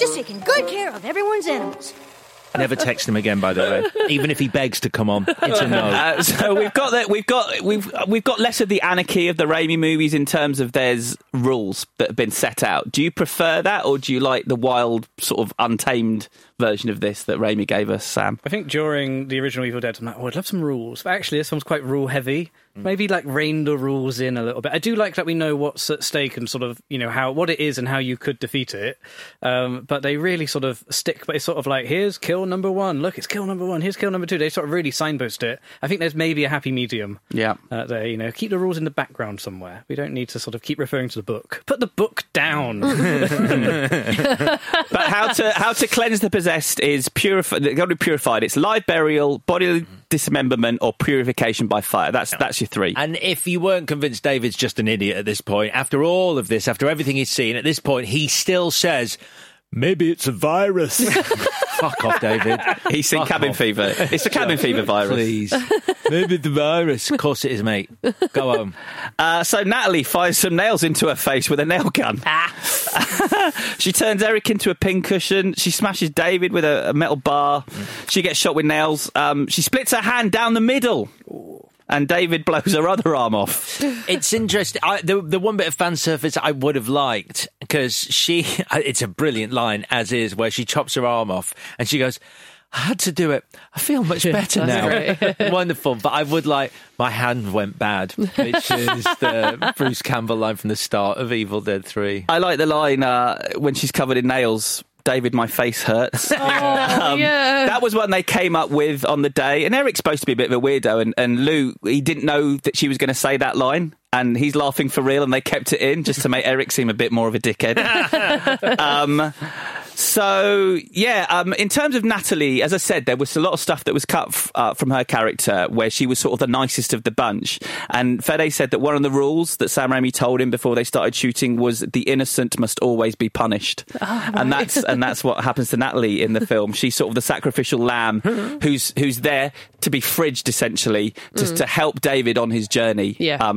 Just taking good care of everyone's animals. Never text him again, by the way. Even if he begs to come on, it's a no. So we've got less of the anarchy of the Raimi movies in terms of there's rules that have been set out. Do you prefer that, or do you like the wild, sort of untamed version of this that Raimi gave us, Sam? I think during the original Evil Dead, I'm like, oh, I'd love some rules. But actually, this one's quite rule-heavy. Maybe, like, rein the rules in a little bit. I do like that we know what's at stake and sort of, you know, how what it is and how you could defeat it. But they really sort of stick, but it's sort of like, here's kill number 1. Look, it's kill number 1. Here's kill number 2. They sort of really signpost it. I think there's maybe a happy medium. Yeah. There, you know, keep the rules in the background somewhere. We don't need to sort of keep referring to the book. Put the book down. But how to cleanse the possessed is purified. It's live burial, bodily dismemberment, or purification by fire. That's your 3. And if you weren't convinced David's just an idiot at this point, after all of this, after everything he's seen, at this point, he still says, maybe it's a virus. Fuck off, David. He's seen cabin fever. It's a cabin fever virus. Please. Maybe the virus. Of course it is, mate. Go home. So Natalie fires some nails into her face with a nail gun. She turns Eric into a pincushion. She smashes David with a metal bar. She gets shot with nails. She splits her hand down the middle. And David blows her other arm off. It's interesting. The one bit of fan service I would have liked, because it's a brilliant line, as is, where she chops her arm off and she goes, I had to do it. I feel much better now. Wonderful. But I would like, my hand went bad, which is the Bruce Campbell line from the start of Evil Dead 3. I like the line when she's covered in nails. David, my face hurts. That was one they came up with on the day. And Eric's supposed to be a bit of a weirdo. And Lou, he didn't know that she was going to say that line. And he's laughing for real. And they kept it in just to make Eric seem a bit more of a dickhead. In terms of Natalie, as I said, there was a lot of stuff that was cut from her character where she was sort of the nicest of the bunch. And Fede said that one of the rules that Sam Raimi told him before they started shooting was the innocent must always be punished. And that's what happens to Natalie in the film. She's sort of the sacrificial lamb who's there to be fridged, essentially, to help David on his journey. Yeah.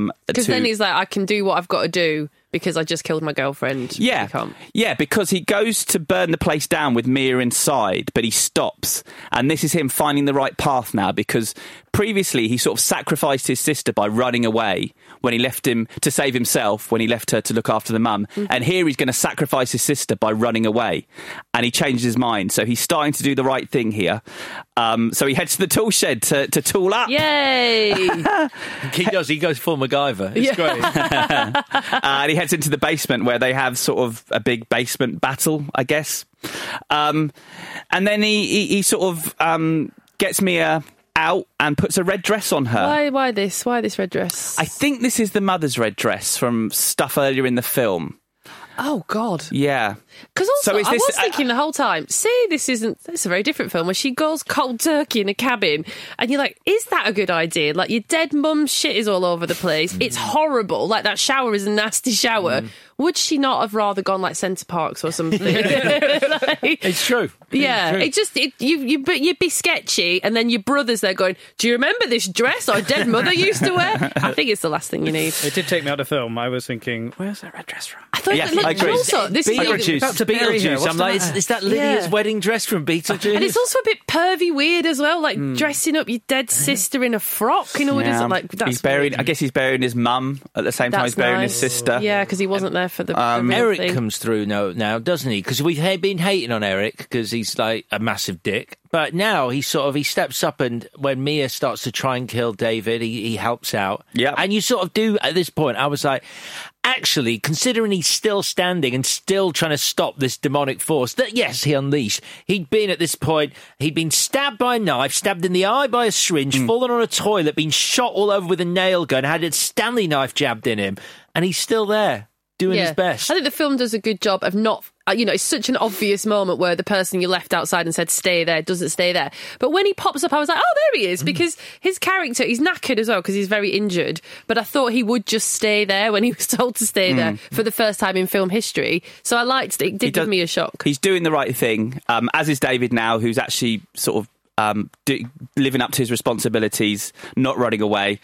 Then he's like, I can do what I've got to do. Because I just killed my girlfriend. Yeah, because he goes to burn the place down with Mia inside, but he stops. And this is him finding the right path now, because previously he sort of sacrificed his sister by running away when he left him to save himself, when he left her to look after the mum. Mm-hmm. And here he's going to sacrifice his sister by running away. And he changes his mind. So he's starting to do the right thing here. So he heads to the tool shed to tool up. Yay! He does. He goes full MacGyver. It's great. And he heads into the basement where they have sort of a big basement battle, I guess. And then he sort of gets Mia out and puts a red dress on her. Why this? Why this red dress? I think this is the mother's red dress from stuff earlier in the film. Oh, God. Yeah. Because also, I was thinking the whole time, it's a very different film where she goes cold turkey in a cabin and you're like, is that a good idea? Like, your dead mum's shit is all over the place. It's horrible. Like, that shower is a nasty shower. would she not have rather gone like Centre Parcs or something? Like, it's true. Yeah, it's true. You'd be sketchy, and then your brother's there going, "Do you remember this dress our dead mother used to wear?" I think it's the last thing you need. It did take me out of film. I was thinking, where's that red dress from? I thought it looked also. This is Beetlejuice. I'm like, it's that Lydia's wedding dress from Beetlejuice. And it's also a bit pervy weird as well, like dressing up your dead sister in a frock in order to like. I guess he's burying his mum at the same time he's burying his sister. Yeah, because he wasn't there for the. Eric thing. Comes through now, doesn't he? Because we've been hating on Eric because he's like a massive dick. But now he steps up, and when Mia starts to try and kill David, he helps out. Yeah. And you sort of do, at this point, I was like, actually, considering he's still standing and still trying to stop this demonic force that, yes, he unleashed, he'd been stabbed by a knife, stabbed in the eye by a syringe, fallen on a toilet, been shot all over with a nail gun, had a Stanley knife jabbed in him, and he's still there. Doing his best. I think the film does a good job of not, it's such an obvious moment where the person you left outside and said stay there doesn't stay there. But when he pops up, I was like, oh, there he is, because his character, he's knackered as well because he's very injured. But I thought he would just stay there when he was told to stay there for the first time in film history. So I liked it. It did give me a shock. He's doing the right thing, as is David now, who's actually sort of living up to his responsibilities, not running away.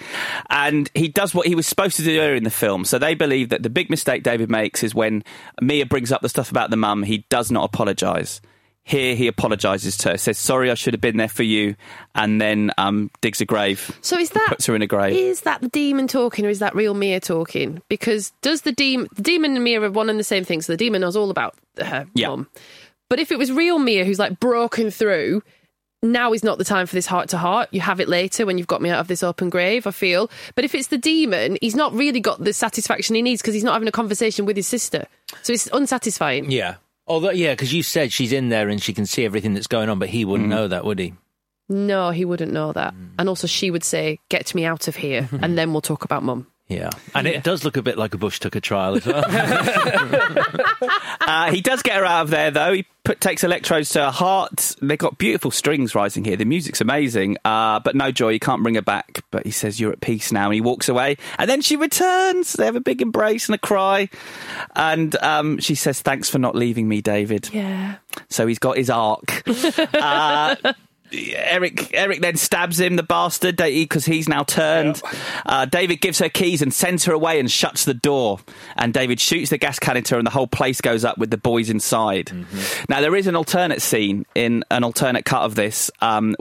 And he does what he was supposed to do earlier in the film. So they believe that the big mistake David makes is when Mia brings up the stuff about the mum, he does not apologise. Here he apologises to her, says, sorry, I should have been there for you, and then digs a grave. So is that, puts her in a grave. Is that the demon talking, or is that real Mia talking? Because does the demon and Mia are one and the same thing, so the demon knows all about her mum. But if it was real Mia who's like broken through... Now is not the time for this heart-to-heart. You have it later when you've got me out of this open grave, I feel. But if it's the demon, he's not really got the satisfaction he needs because he's not having a conversation with his sister. So it's unsatisfying. Yeah. Although, yeah, because you said she's in there and she can see everything that's going on, but he wouldn't know that, would he? No, he wouldn't know that. And also she would say, get me out of here and then we'll talk about mum. Yeah, and it does look a bit like a Bush Tucker trial as well. He does get her out of there, though. He takes electrodes to her heart. They've got beautiful strings rising here. The music's amazing, but no joy. He can't bring her back, but he says, you're at peace now, and he walks away. And then she returns. They have a big embrace and a cry. And she says, thanks for not leaving me, David. Yeah. So he's got his arc. Eric then stabs him, the bastard, because he's now turned. David gives her keys and sends her away and shuts the door, and David shoots the gas can into her and the whole place goes up with the boys inside. Now there is an alternate scene in an alternate cut of this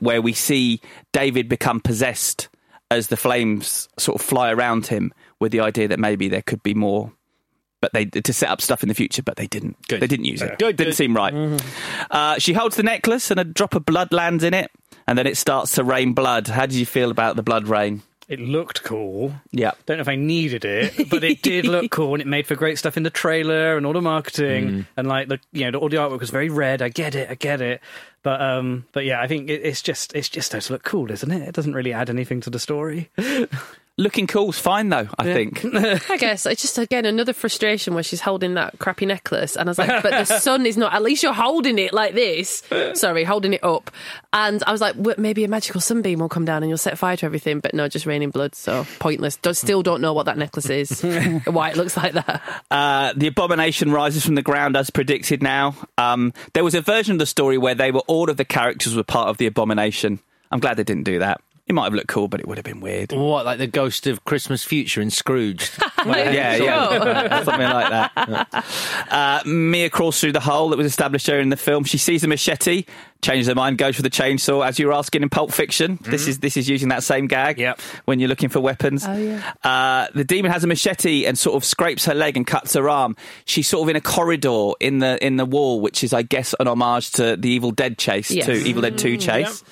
where we see David become possessed as the flames sort of fly around him, with the idea that maybe there could be more, but they to set up stuff in the future, but they didn't. Good. They didn't use it. Good. Didn't seem right. She holds the necklace and a drop of blood lands in it, and then it starts to rain blood. How did you feel about the blood rain? It looked cool. Yeah. Don't know if I needed it, but it did look cool, and it made for great stuff in the trailer and all the marketing, and like all the artwork was very red. I get it. But yeah, I think it's just supposed to look cool, isn't it? It doesn't really add anything to the story. Looking cool's fine, though, I think. I guess. It's just, again, another frustration where she's holding that crappy necklace. And I was like, but the sun is not... At least you're holding it like this. Sorry, holding it up. And I was like, well, maybe a magical sunbeam will come down and you'll set fire to everything. But no, just raining blood, so pointless. Still don't know what that necklace is, why it looks like that. The abomination rises from the ground, as predicted now. There was a version of the story where all of the characters were part of the abomination. I'm glad they didn't do that. It might have looked cool, but it would have been weird. What, like the ghost of Christmas Future in Scrooge? Something like that. Mia crawls through the hole that was established earlier in the film. She sees the machete, changes her mind, goes for the chainsaw. As you were asking in Pulp Fiction, this is using that same gag when you're looking for weapons. Oh, yeah. The demon has a machete and sort of scrapes her leg and cuts her arm. She's sort of in a corridor in the wall, which is, I guess, an homage to the Evil Dead chase, Evil Dead 2 chase.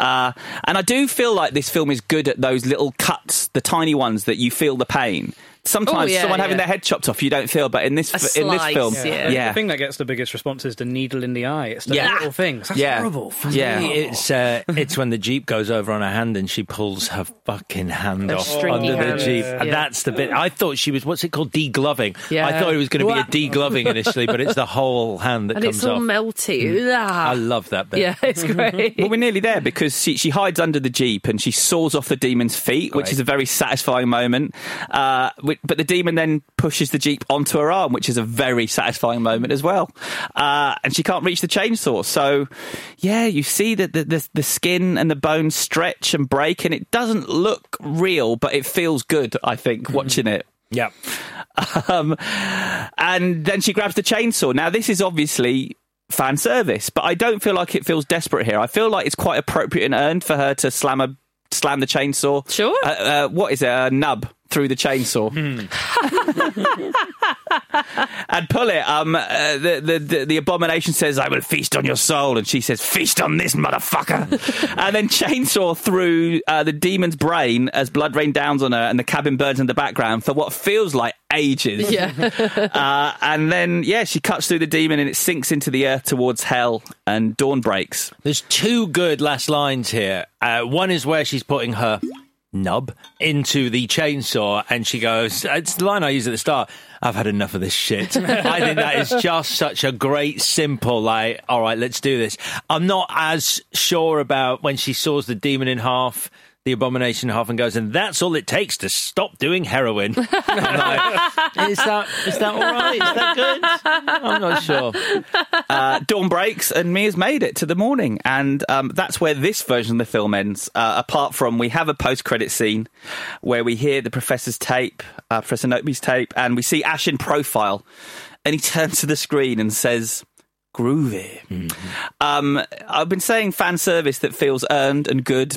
Yeah. And I do feel like this film is good at those little cuts, the tiny ones that you feel the pain. Sometimes someone having their head chopped off, you don't feel, but in this film... Yeah. The thing that gets the biggest response is the needle in the eye. It's the little things. That's horrible. Yeah. It's when the Jeep goes over on her hand and she pulls her fucking hand off under the Jeep. Yeah. And that's the bit... I thought she was... What's it called? Degloving. Yeah. I thought it was going to be a degloving initially, but it's the whole hand that comes off. And it's all melty. I love that bit. Yeah, it's great. Well, we're nearly there because she hides under the Jeep and she saws off the demon's feet, which is a very satisfying moment, but the demon then pushes the Jeep onto her arm, which is a very satisfying moment as well. And she can't reach the chainsaw. So, yeah, you see that the skin and the bones stretch and break, and it doesn't look real, but it feels good, I think, watching it. Yeah. And then she grabs the chainsaw. Now, this is obviously fan service, but I don't feel like it feels desperate here. I feel like it's quite appropriate and earned for her to slam the chainsaw. Sure. What is it? A nub through the chainsaw. And pull it. The abomination says, "I will feast on your soul," and she says, "Feast on this, motherfucker." And then chainsaw through the demon's brain as blood rain downs on her, and the cabin burns in the background for what feels like ages. Yeah. And then, yeah, she cuts through the demon and it sinks into the earth towards hell, and dawn breaks. There's two good last lines here. One is where she's putting her nub into the chainsaw, and she goes, it's the line I used at the start, "I've had enough of this shit." I think that is just such a great, simple, like, all right, let's do this. I'm not as sure about when she saws the demon in half, the abomination in half, and goes, "And that's all it takes to stop doing heroin." Like, is that all right? Is that good? I'm not sure. Dawn breaks, and Mia's made it to the morning, and that's where this version of the film ends. Apart from, we have a post-credit scene where we hear the professor's tape, Professor Noteby's tape, and we see Ash in profile, and he turns to the screen and says, "Groovy." I've been saying fan service that feels earned and good.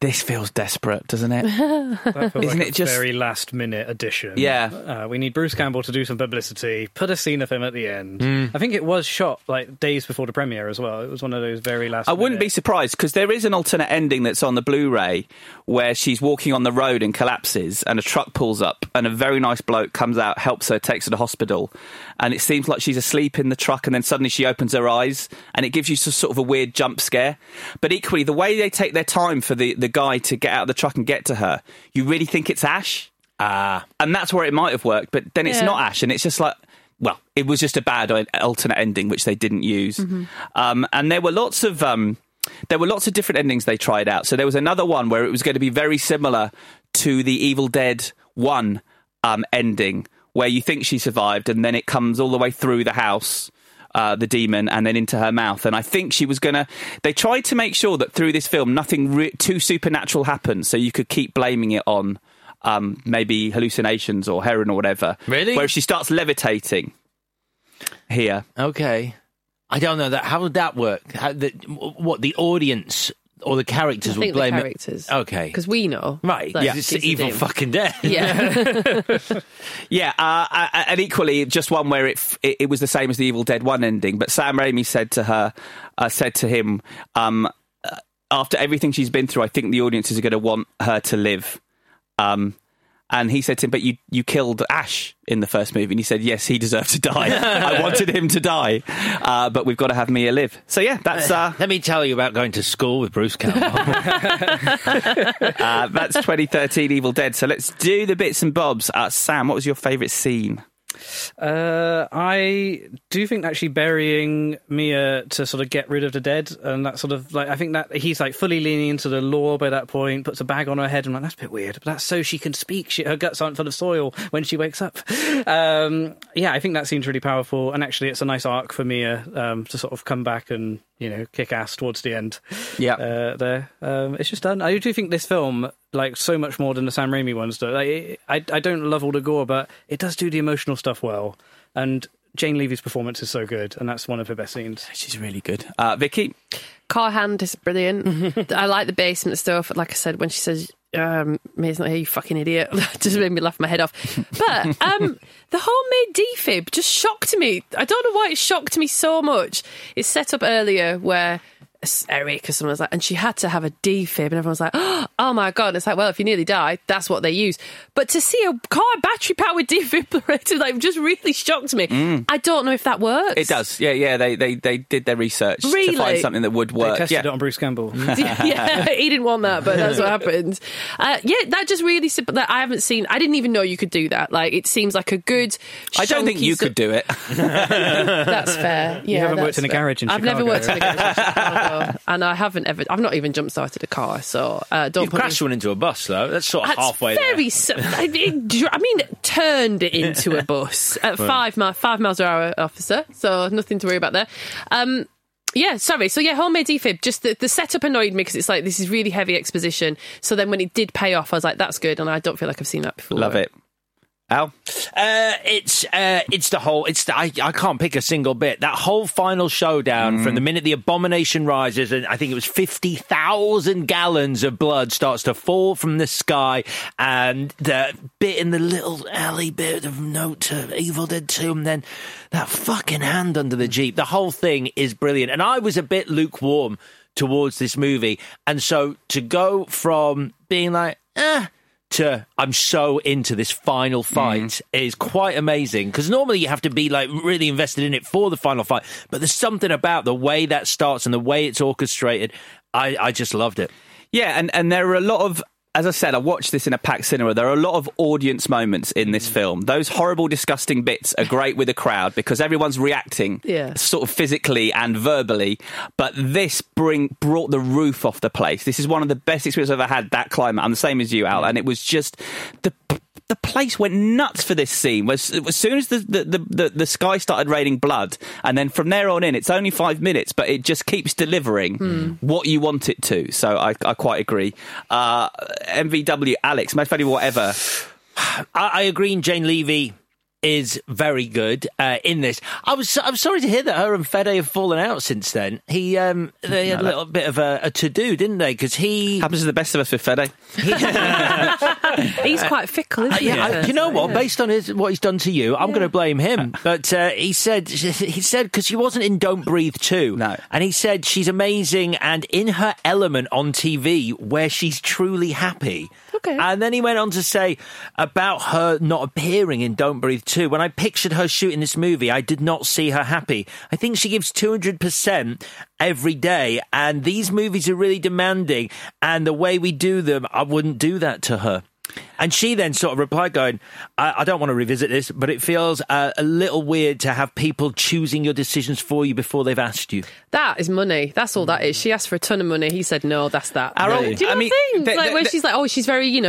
This feels desperate, doesn't it? That feels Isn't like it just very last-minute addition? Yeah, we need Bruce Campbell to do some publicity. Put a scene of him at the end. I think it was shot like days before the premiere as well. It was one of those very last. I wouldn't be surprised, because there is an alternate ending that's on the Blu-ray where she's walking on the road and collapses, and a truck pulls up, and a very nice bloke comes out, helps her, takes her to hospital, and it seems like she's asleep in the truck, and then suddenly she opens her eyes, and it gives you some sort of a weird jump scare. But equally, the way they take their time for the guy to get out of the truck and get to her, you really think it's Ash. And that's where it might have worked, but then it's not Ash, and it's just like, well, it was just a bad alternate ending which they didn't use. And there were lots of different endings they tried out. So there was another one where it was going to be very similar to the Evil Dead 1 ending, where you think she survived, and then it comes all the way through the house, the demon, and then into her mouth. And I think she was gonna, they tried to make sure that through this film nothing too supernatural happened, so you could keep blaming it on maybe hallucinations or heroin or whatever. Really? Where she starts levitating here. Okay. I don't know that. How would that work? What the audience or the characters would blame the characters. It. Okay. Because we know. Right. Yeah. It's evil fucking dead. Yeah. Yeah. And equally, just one where it was the same as the Evil Dead 1 ending, but Sam Raimi said to him, after everything she's been through, I think the audiences are going to want her to live. And he said to him, "But you killed Ash in the first movie." And he said, "Yes, he deserved to die. I wanted him to die. But we've got to have Mia live." So, yeah, that's... Let me tell you about going to school with Bruce Campbell. That's 2013 Evil Dead. So let's do the bits and bobs. Sam, what was your favourite scene? I do think actually burying Mia to sort of get rid of the dead, and that sort of, like, I think that he's like fully leaning into the law by that point, puts a bag on her head, and I'm like, that's a bit weird, but that's so she can speak. Her guts aren't full of soil when she wakes up. Yeah, I think that seems really powerful, and actually it's a nice arc for Mia to sort of come back and, you know, kick ass towards the end. Yeah. There. It's just done. I do think this film, like, so much more than the Sam Raimi ones do. Like, I don't love all the gore, but it does do the emotional stuff well. And Jane Levy's performance is so good, and that's one of her best scenes. She's really good. Vicky? Carhand is brilliant. I like the basement stuff. Like I said, when she says, "May's not here, you fucking idiot," that just made me laugh my head off. But the homemade defib just shocked me. I don't know why it shocked me so much. It's set up earlier where... Eric or someone was like, and she had to have a defib, and everyone's like, "Oh my god!" And it's like, well, if you nearly die, that's what they use. But to see a car battery-powered defibrillator, like, just really shocked me. I don't know if that works. It does, yeah. They did their research to find something that would work. They tested it on Bruce Campbell. Yeah, he didn't want that, but that's what happened. That just really. I didn't even know you could do that. Like, it seems like a good. I don't think you could do it. That's fair. Yeah, you haven't worked in a garage in Chicago. I've never worked in a garage in Chicago. So, and I haven't ever, I've not even jump started a car. So don't. You crashed one into a bus, though. That's sort of halfway there. Turned it into a bus at 5 miles an hour, officer. So nothing to worry about there. Homemade defib. Just the setup annoyed me because it's like, this is really heavy exposition. So then when it did pay off, I was like, that's good. And I don't feel like I've seen that before. Love it. Al? I can't pick a single bit. That whole final showdown from the minute the abomination rises, and I think it was 50,000 gallons of blood starts to fall from the sky, and the bit in the little alley bit of note to Evil Dead 2, and then that fucking hand under the Jeep. The whole thing is brilliant. And I was a bit lukewarm towards this movie. And so to go from being like, to I'm so into this final fight is quite amazing, because normally you have to be like really invested in it for the final fight, but there's something about the way that starts and the way it's orchestrated. I just loved it. Yeah, and there are a lot of, as I said, I watched this in a packed cinema. There are a lot of audience moments in this film. Those horrible, disgusting bits are great with a crowd because everyone's reacting sort of physically and verbally. But this brought the roof off the place. This is one of the best experiences I've ever had, that climate. I'm the same as you, Al. And it was just... The place went nuts for this scene. As soon as the sky started raining blood, and then from there on in, it's only 5 minutes, but it just keeps delivering what you want it to. So I quite agree. MVW, Alex, most valuable whatever. I agree. Jane Levy is very good in this. I'm sorry to hear that her and Fede have fallen out since then. They had a little bit of a to-do, didn't they? Because he happens to the best of us with Fede. He's quite fickle, isn't he? Yeah. You know what? Yeah. Based on what he's done to you, I'm going to blame him. But he said because she wasn't in Don't Breathe 2, and he said she's amazing and in her element on TV where she's truly happy. Okay. And then he went on to say about her not appearing in Don't Breathe 2. When I pictured her shooting this movie, I did not see her happy. I think she gives 200% every day, and these movies are really demanding, and the way we do them, I wouldn't do that to her. And she then sort of replied going, I don't want to revisit this, but it feels a little weird to have people choosing your decisions for you before they've asked you. That is money. That's all that is. She asked for a ton of money. He said, no, that's that. Really? Do you know what I mean? She's like, oh, she's very,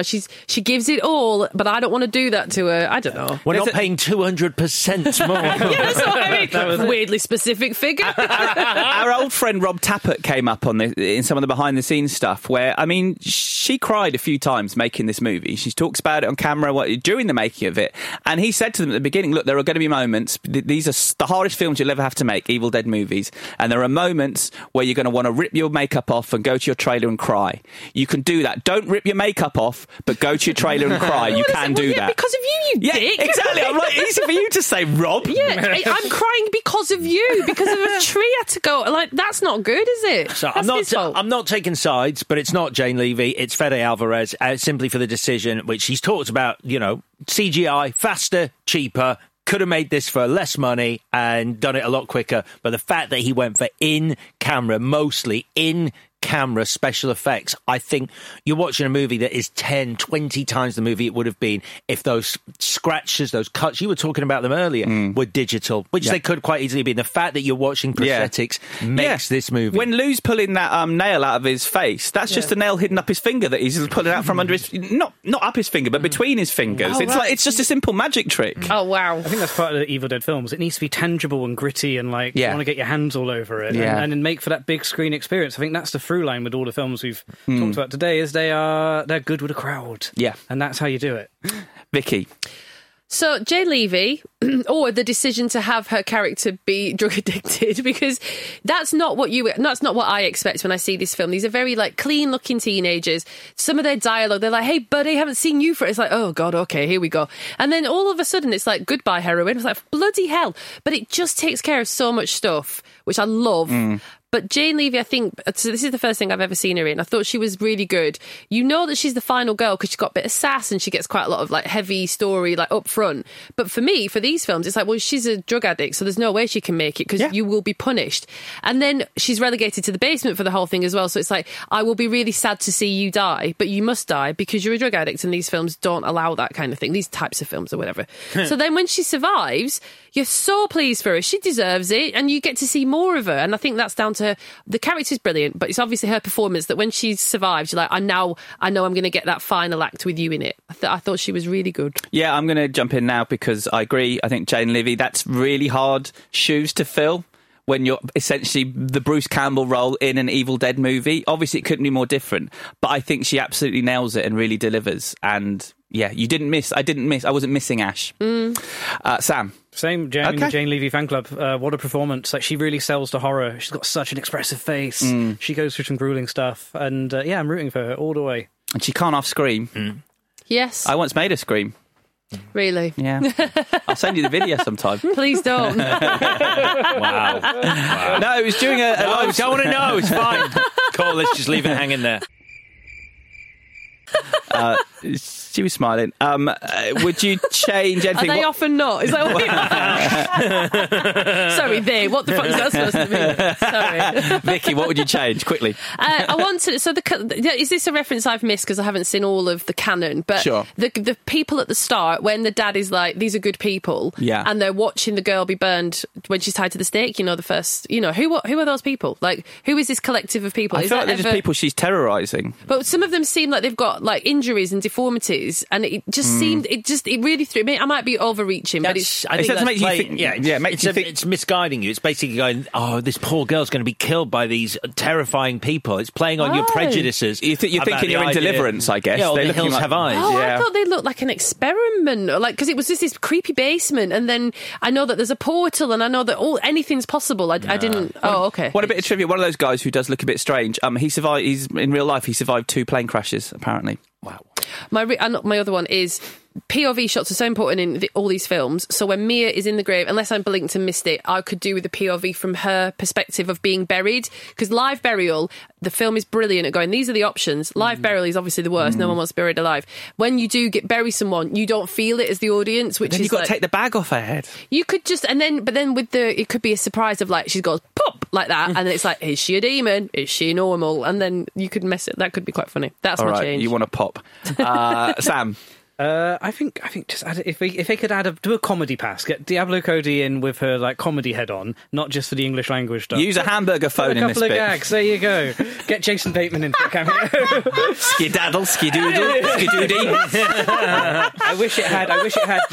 she gives it all, but I don't want to do that to her. I don't know. We're not paying 200% more. Yeah, that's what I mean. That weirdly specific figure. Our old friend Rob Tapert came up on this, in some of the behind-the-scenes stuff where, she cried a few times making this movie. She talks about it on camera during the making of it, and he said to them at the beginning, look, there are going to be moments, these are the hardest films you'll ever have to make, Evil Dead movies, and there are moments where you're going to want to rip your makeup off and go to your trailer and cry. You can do that. Don't rip your makeup off, but go to your trailer and cry. You can do that. Because of you dick. Exactly. I'm like, easy for you to say, Rob. I'm crying because of you, because of a tree I had to go, like, that's not good, is it? So I'm not taking sides, but it's not Jane Levy, it's Fede Alvarez, simply for the decision, which he's talked about, CGI, faster, cheaper, could have made this for less money and done it a lot quicker. But the fact that he went for mostly in-camera special effects, I think you're watching a movie that is 10, 20 times the movie it would have been if those scratches, those cuts, you were talking about them earlier, were digital, which they could quite easily be. The fact that you're watching prosthetics makes this movie. When Lou's pulling that nail out of his face, that's just a nail hidden up his finger that he's pulling out from under his... Not up his finger, but between his fingers. Oh, it's just a simple magic trick. Oh, wow. I think that's part of the Evil Dead films. It needs to be tangible and gritty and, you want to get your hands all over it and make for that big screen experience. I think that's the through line with all the films we've talked about today is they're good with a crowd. Yeah. And that's how you do it. Vicky. So Jane Levy, or the decision to have her character be drug addicted, because that's not what I expect when I see this film. These are very clean looking teenagers. Some of their dialogue, they're like, hey buddy, haven't seen you for it. It's like, oh god, okay, here we go. And then all of a sudden it's like, goodbye heroin. It's like, bloody hell. But it just takes care of so much stuff, which I love. But Jane Levy, I think, so this is the first thing I've ever seen her in. I thought she was really good. You know that she's the final girl because she's got a bit of sass and she gets quite a lot of heavy story up front. But for me, for the these films, it's like, well, she's a drug addict, so there's no way she can make it because you will be punished. And then she's relegated to the basement for the whole thing as well. So it's like, I will be really sad to see you die, but you must die because you're a drug addict and these films don't allow that kind of thing, these types of films or whatever. So then when she survives, you're so pleased for her. She deserves it and you get to see more of her. And I think that's down to the character's brilliant, but it's obviously her performance that when she survives, you're like, I know I'm going to get that final act with you in it. I thought she was really good. Yeah, I'm going to jump in now because I agree. I think Jane Levy, that's really hard shoes to fill when you're essentially the Bruce Campbell role in an Evil Dead movie. Obviously, it couldn't be more different, but I think she absolutely nails it and really delivers. And yeah, you didn't miss. I didn't miss. I wasn't missing Ash. Sam. Same, Jane Levy fan club. What a performance. Like, she really sells the horror. She's got such an expressive face. She goes through some grueling stuff. And yeah, I'm rooting for her all the way. And she can't half scream. Yes. I once made her scream. Really? Yeah. I'll send you the video sometime. Please don't. Wow. No, it was during a live... don't want to know. It's fine. Cool, let's just leave it hanging there. She was smiling. Would you change anything? Are they often not? Is that what? Sorry, they. What the fuck is that supposed to mean? Sorry, Vicky. What would you change quickly? I want to. So, is this a reference I've missed because I haven't seen all of the canon? But sure. the people at the start, when the dad is like, "These are good people," and they're watching the girl be burned when she's tied to the stake. You know, the first. You know, who are those people? Like, who is this collective of people? I feel like they're just people she's terrorising. But some of them seem like they've got like injuries and deformities. And it just seemed, it really threw me. I might be overreaching, but it's misguiding you. It's basically going, oh, this poor girl's going to be killed by these terrifying people. It's playing on your prejudices. You're thinking you're in Deliverance, I guess. Yeah, the hills have eyes. I thought they looked like an experiment, or like, because it was just this creepy basement, and then I know that there's a portal, and I know that anything's possible. I didn't. Oh, okay. What a bit of trivia. One of those guys who does look a bit strange. He survived. He's in real life. He survived 2 plane crashes, apparently. Wow. My other one is POV shots are so important in all these films. So when Mia is in the grave, unless I blinked and missed it, I could do with a POV from her perspective of being buried. Because live burial, the film is brilliant at going, these are the options. Live burial is obviously the worst. No one wants buried alive. When you do bury someone, you don't feel it as the audience, which is you've got to take the bag off her head. You could just, but then with the, it could be a surprise of like, she goes pop like that. And it's like, is she a demon? Is she normal? And then you could mess it. That could be quite funny. That's all my change. You want to pop. Sam. I think just add, if they could do a comedy pass, get Diablo Cody in with her like comedy head on, not just for the English language stuff. Use a hamburger phone in this bit. A couple of gags, there you go. Get Jason Bateman in for a cameo. Skidaddle, skidoodle, skidoody. I wish it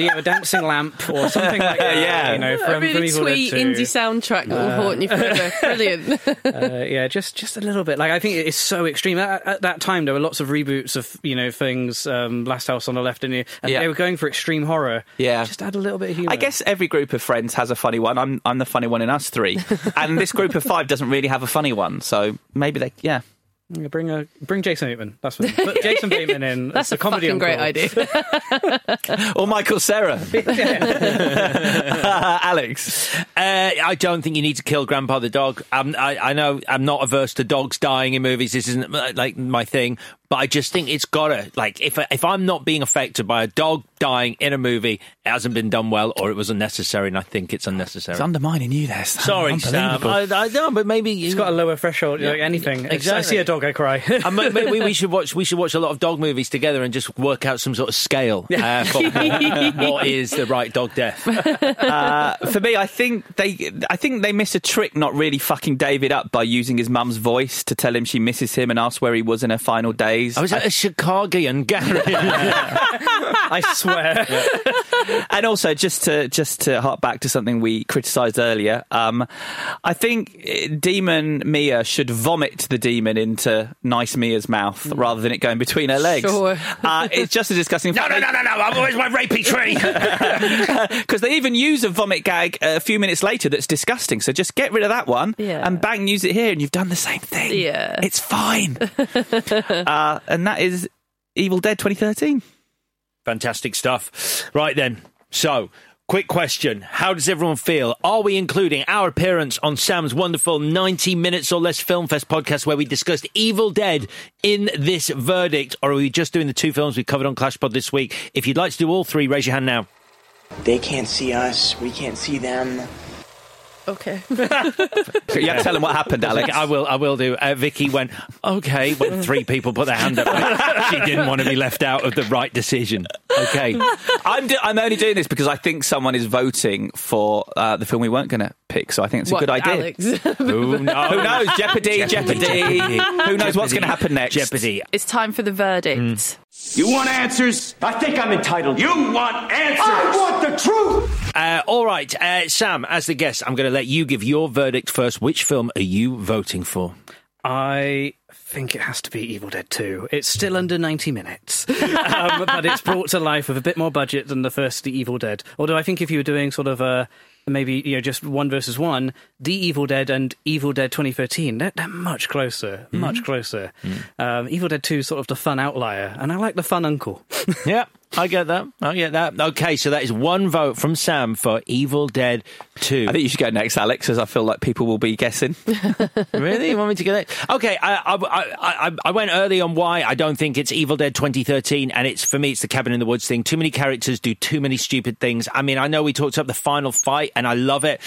had a dancing lamp or something like that. Yeah, you know, a really sweet indie soundtrack that will haunt you forever. Brilliant. Yeah, just a little bit. Like, I think it's so extreme. At that time, there were lots of reboots of things. Last House on the Left. They were going for extreme horror. Yeah, just add a little bit of humour. I guess every group of friends has a funny one. I'm the funny one in us 3, and this group of 5 doesn't really have a funny one. So maybe they, bring Jason Bateman. That's what. Put Jason Bateman in. That's a comedy fucking great idea. Or Michael Cera. Alex, I don't think you need to kill Grandpa the dog. I know I'm not averse to dogs dying in movies. This isn't like my thing. But I just think it's gotta, like, if I'm not being affected by a dog dying in a movie, it hasn't been done well, or it was unnecessary, and I think it's unnecessary. It's undermining you there, Sam. Sorry, Sam. I know, but maybe it's got a lower threshold. Yeah, like anything. Exactly. I see a dog, I cry. Maybe we should watch a lot of dog movies together and just work out some sort of scale for what is the right dog death. For me, I think they miss a trick, not really fucking David up by using his mum's voice to tell him she misses him and asks where he was in her final day. I was at a Chicagian garage. I swear. Yeah. And also, just to hark back to something we criticised earlier, I think Demon Mia should vomit the demon into nice Mia's mouth rather than it going between her legs. Sure. It's just a disgusting... No, I'm always my rapey tree. Because they even use a vomit gag a few minutes later that's disgusting, so just get rid of that one and bang, use it here and you've done the same thing. Yeah. It's fine. And that is Evil Dead 2013. Fantastic stuff. Right then. So, quick question. How does everyone feel? Are we including our appearance on Sam's wonderful 90 Minutes or Less Film Fest podcast where we discussed Evil Dead in this verdict? Or are we just doing the 2 films we covered on Clash Pod this week? If you'd like to do all 3, raise your hand now. They can't see us. We can't see them. Okay. So you have to tell them what happened, Alex. I will do. Vicky went, okay, when three people put their hand up. She didn't want to be left out of the right decision. Okay. I'm only doing this because I think someone is voting for the film we weren't going to pick, so I think it's a good idea. Alex? Who knows? Jeopardy. Who knows what's going to happen next? Jeopardy. It's time for the verdict. You want answers? I think I'm entitled. You want answers? I want the truth! All right, Sam, as the guest, I'm going to let you give your verdict first. Which film are you voting for? I think it has to be Evil Dead 2. It's still under 90 minutes, but it's brought to life with a bit more budget than the first The Evil Dead. Although I think if you were doing sort of a... maybe, you know, just one versus one, The Evil Dead and Evil Dead 2013, they're much closer, much closer. Evil Dead 2 is sort of the fun outlier, and I like the fun uncle. Yeah, I get that. Okay, so that is one vote from Sam for Evil Dead 2. I think you should go next, Alex, as I feel like people will be guessing. Really? You want me to go next? Okay, I went early on why I don't think it's Evil Dead 2013, and it's, for me, it's the Cabin in the Woods thing. Too many characters do too many stupid things. I mean, I know we talked up the final fight, and I love it.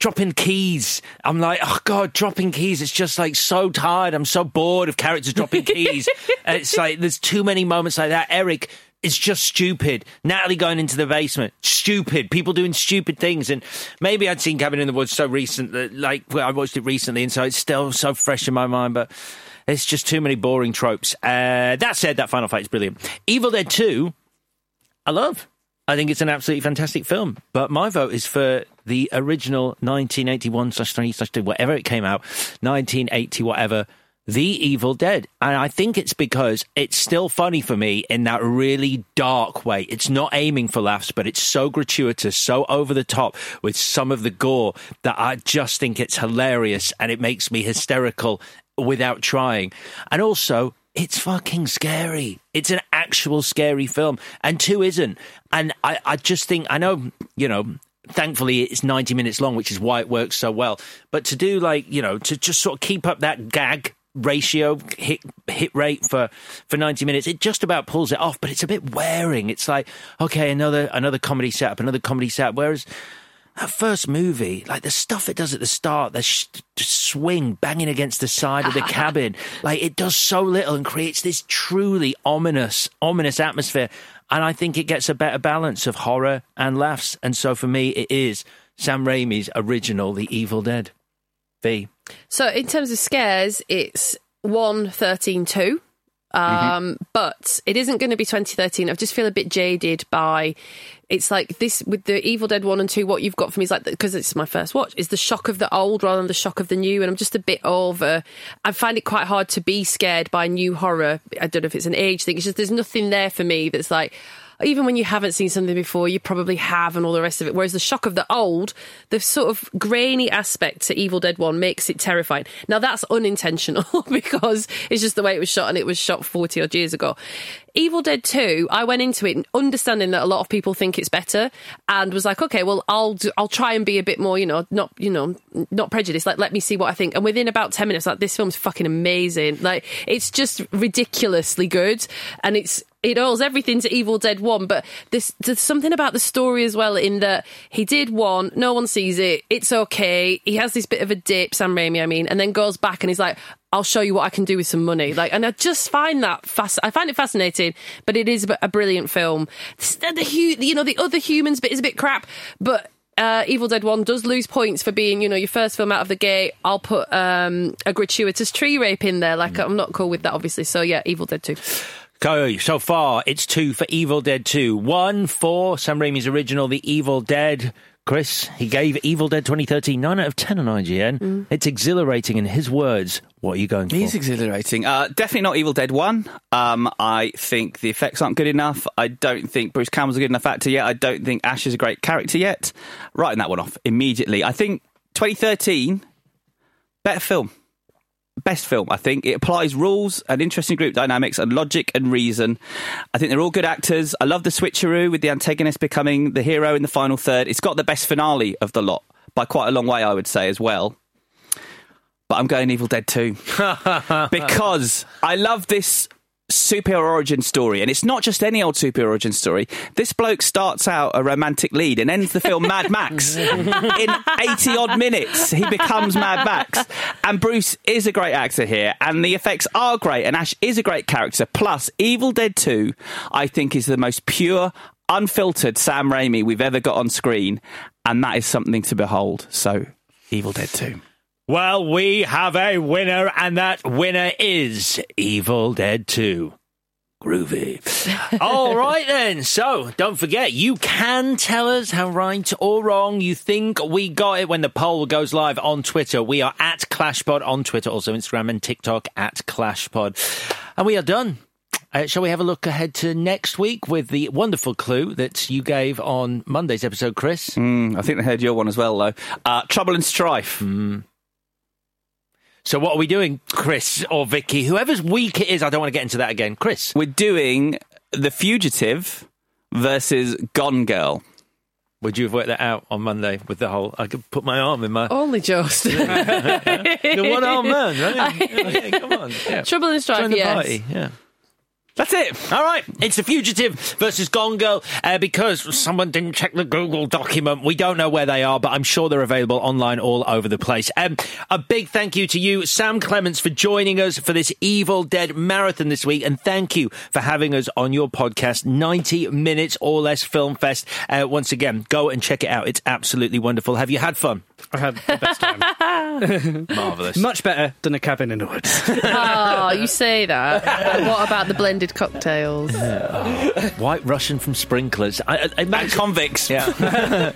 Dropping keys. I'm like, oh, God, dropping keys. It's just, like, so tired. I'm so bored of characters dropping keys. It's like there's too many moments like that. Eric is just stupid. Natalie going into the basement. Stupid. People doing stupid things. And maybe I'd seen Cabin in the Woods so recent that, like, well, I watched it recently, and so it's still so fresh in my mind, but it's just too many boring tropes. That said, that final fight is brilliant. Evil Dead 2, I love. I think it's an absolutely fantastic film, but my vote is for the original 1981/3/2, whatever it came out, 1980 whatever, The Evil Dead. And I think it's because it's still funny for me in that really dark way. It's not aiming for laughs, but it's so gratuitous, so over the top with some of the gore that I just think it's hilarious, and it makes me hysterical without trying. And also, it's fucking scary. It's an actual scary film, and two isn't. And I just think, I know, you know, thankfully it's 90 minutes long, which is why it works so well. But to do, like, you know, to just sort of keep up that gag ratio, hit rate for 90 minutes, it just about pulls it off, but it's a bit wearing. It's like, okay, another comedy setup, Whereas that first movie, like the stuff it does at the start, the swing banging against the side of the cabin, like it does so little and creates this truly ominous atmosphere. And I think it gets a better balance of horror and laughs. And so for me, it is Sam Raimi's original The Evil Dead. V. So in terms of scares, it's 1-13-2. But it isn't going to be 2013. I just feel a bit jaded by, it's like this with the Evil Dead 1 and 2, what you've got for me is like, because it's my first watch, is the shock of the old rather than the shock of the new. And I'm just a bit over. I find it quite hard to be scared by new horror. I don't know if it's an age thing. It's just, there's nothing there for me that's like, even when you haven't seen something before, you probably have, and all the rest of it. Whereas the shock of the old, the sort of grainy aspect to Evil Dead 1 makes it terrifying. Now, that's unintentional because it's just the way it was shot, and it was shot 40-odd years ago. Evil Dead 2, I went into it understanding that a lot of people think it's better, and was like, okay, well, I'll try and be a bit more, not prejudiced. Like, let me see what I think. And within about 10 minutes, like, this film's fucking amazing. Like, it's just ridiculously good, and it owes everything to Evil Dead 1, but there's something about the story as well, in that he did one, no one sees it, it's okay, he has this bit of a dip, Sam Raimi, I mean, and then goes back and he's like, I'll show you what I can do with some money. Like, and I just find that I find it fascinating, but it is a brilliant film. The other humans bit is a bit crap, but Evil Dead 1 does lose points for being, your first film out of the gate. I'll put a gratuitous tree rape in there. Like, I'm not cool with that, obviously. So yeah, Evil Dead 2. So far, it's 2 for Evil Dead 2. 1 for Sam Raimi's original, The Evil Dead. Chris, he gave Evil Dead 2013 9 out of 10 on IGN. It's exhilarating, in his words. What are you going for? He's exhilarating. Definitely not Evil Dead 1. I think the effects aren't good enough. I don't think Bruce Campbell's a good enough actor yet. I don't think Ash is a great character yet. Writing that one off immediately. I think 2013, better film. Best film, I think. It applies rules and interesting group dynamics and logic and reason. I think they're all good actors. I love the switcheroo with the antagonist becoming the hero in the final third. It's got the best finale of the lot by quite a long way, I would say, as well. But I'm going Evil Dead 2 because I love this superhero origin story, and it's not just any old superhero origin story. This bloke starts out a romantic lead and ends the film Mad Max. In 80 odd minutes he becomes Mad Max, and Bruce is a great actor here, and the effects are great, and Ash is a great character. Plus, Evil Dead 2 I think is the most pure, unfiltered Sam Raimi we've ever got on screen, and that is something to behold. So Evil Dead 2. Well, we have a winner, and that winner is Evil Dead 2. Groovy. All right, then. So, don't forget, you can tell us how right or wrong you think we got it when the poll goes live on Twitter. We are at ClashPod on Twitter, also Instagram and TikTok at ClashPod. And we are done. Shall we have a look ahead to next week with the wonderful clue that you gave on Monday's episode, Chris? I think they heard your one as well, though. Trouble and Strife. So what are we doing, Chris or Vicky? Whoever's week it is, I don't want to get into that again. Chris? We're doing The Fugitive versus Gone Girl. Would you have worked that out on Monday with the whole... I could put my arm in my... Only just. The one-armed man, right? Yeah, come on. Yeah. Trouble and Strife, yes. Party, yeah. That's it. All right. It's The Fugitive versus Gone Girl. Because someone didn't check the Google document. We don't know where they are, but I'm sure they're available online all over the place. A big thank you to you, Sam Clements, for joining us for this Evil Dead marathon this week. And thank you for having us on your podcast, 90 Minutes or Less Film Fest. Once again, go and check it out. It's absolutely wonderful. Have you had fun? I had the best time. Marvellous. Much better than A Cabin in the Woods. Oh, you say that. What about the blended cocktails? White Russian from sprinklers. I imagine convicts. Yeah.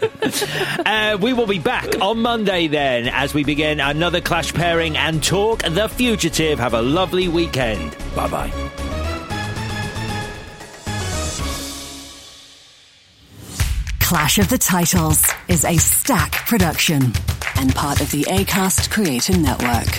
We will be back on Monday then as we begin another Clash pairing and talk The Fugitive. Have a lovely weekend. Bye-bye. Clash of the Titles is a Stack production and part of the Acast Creator Network.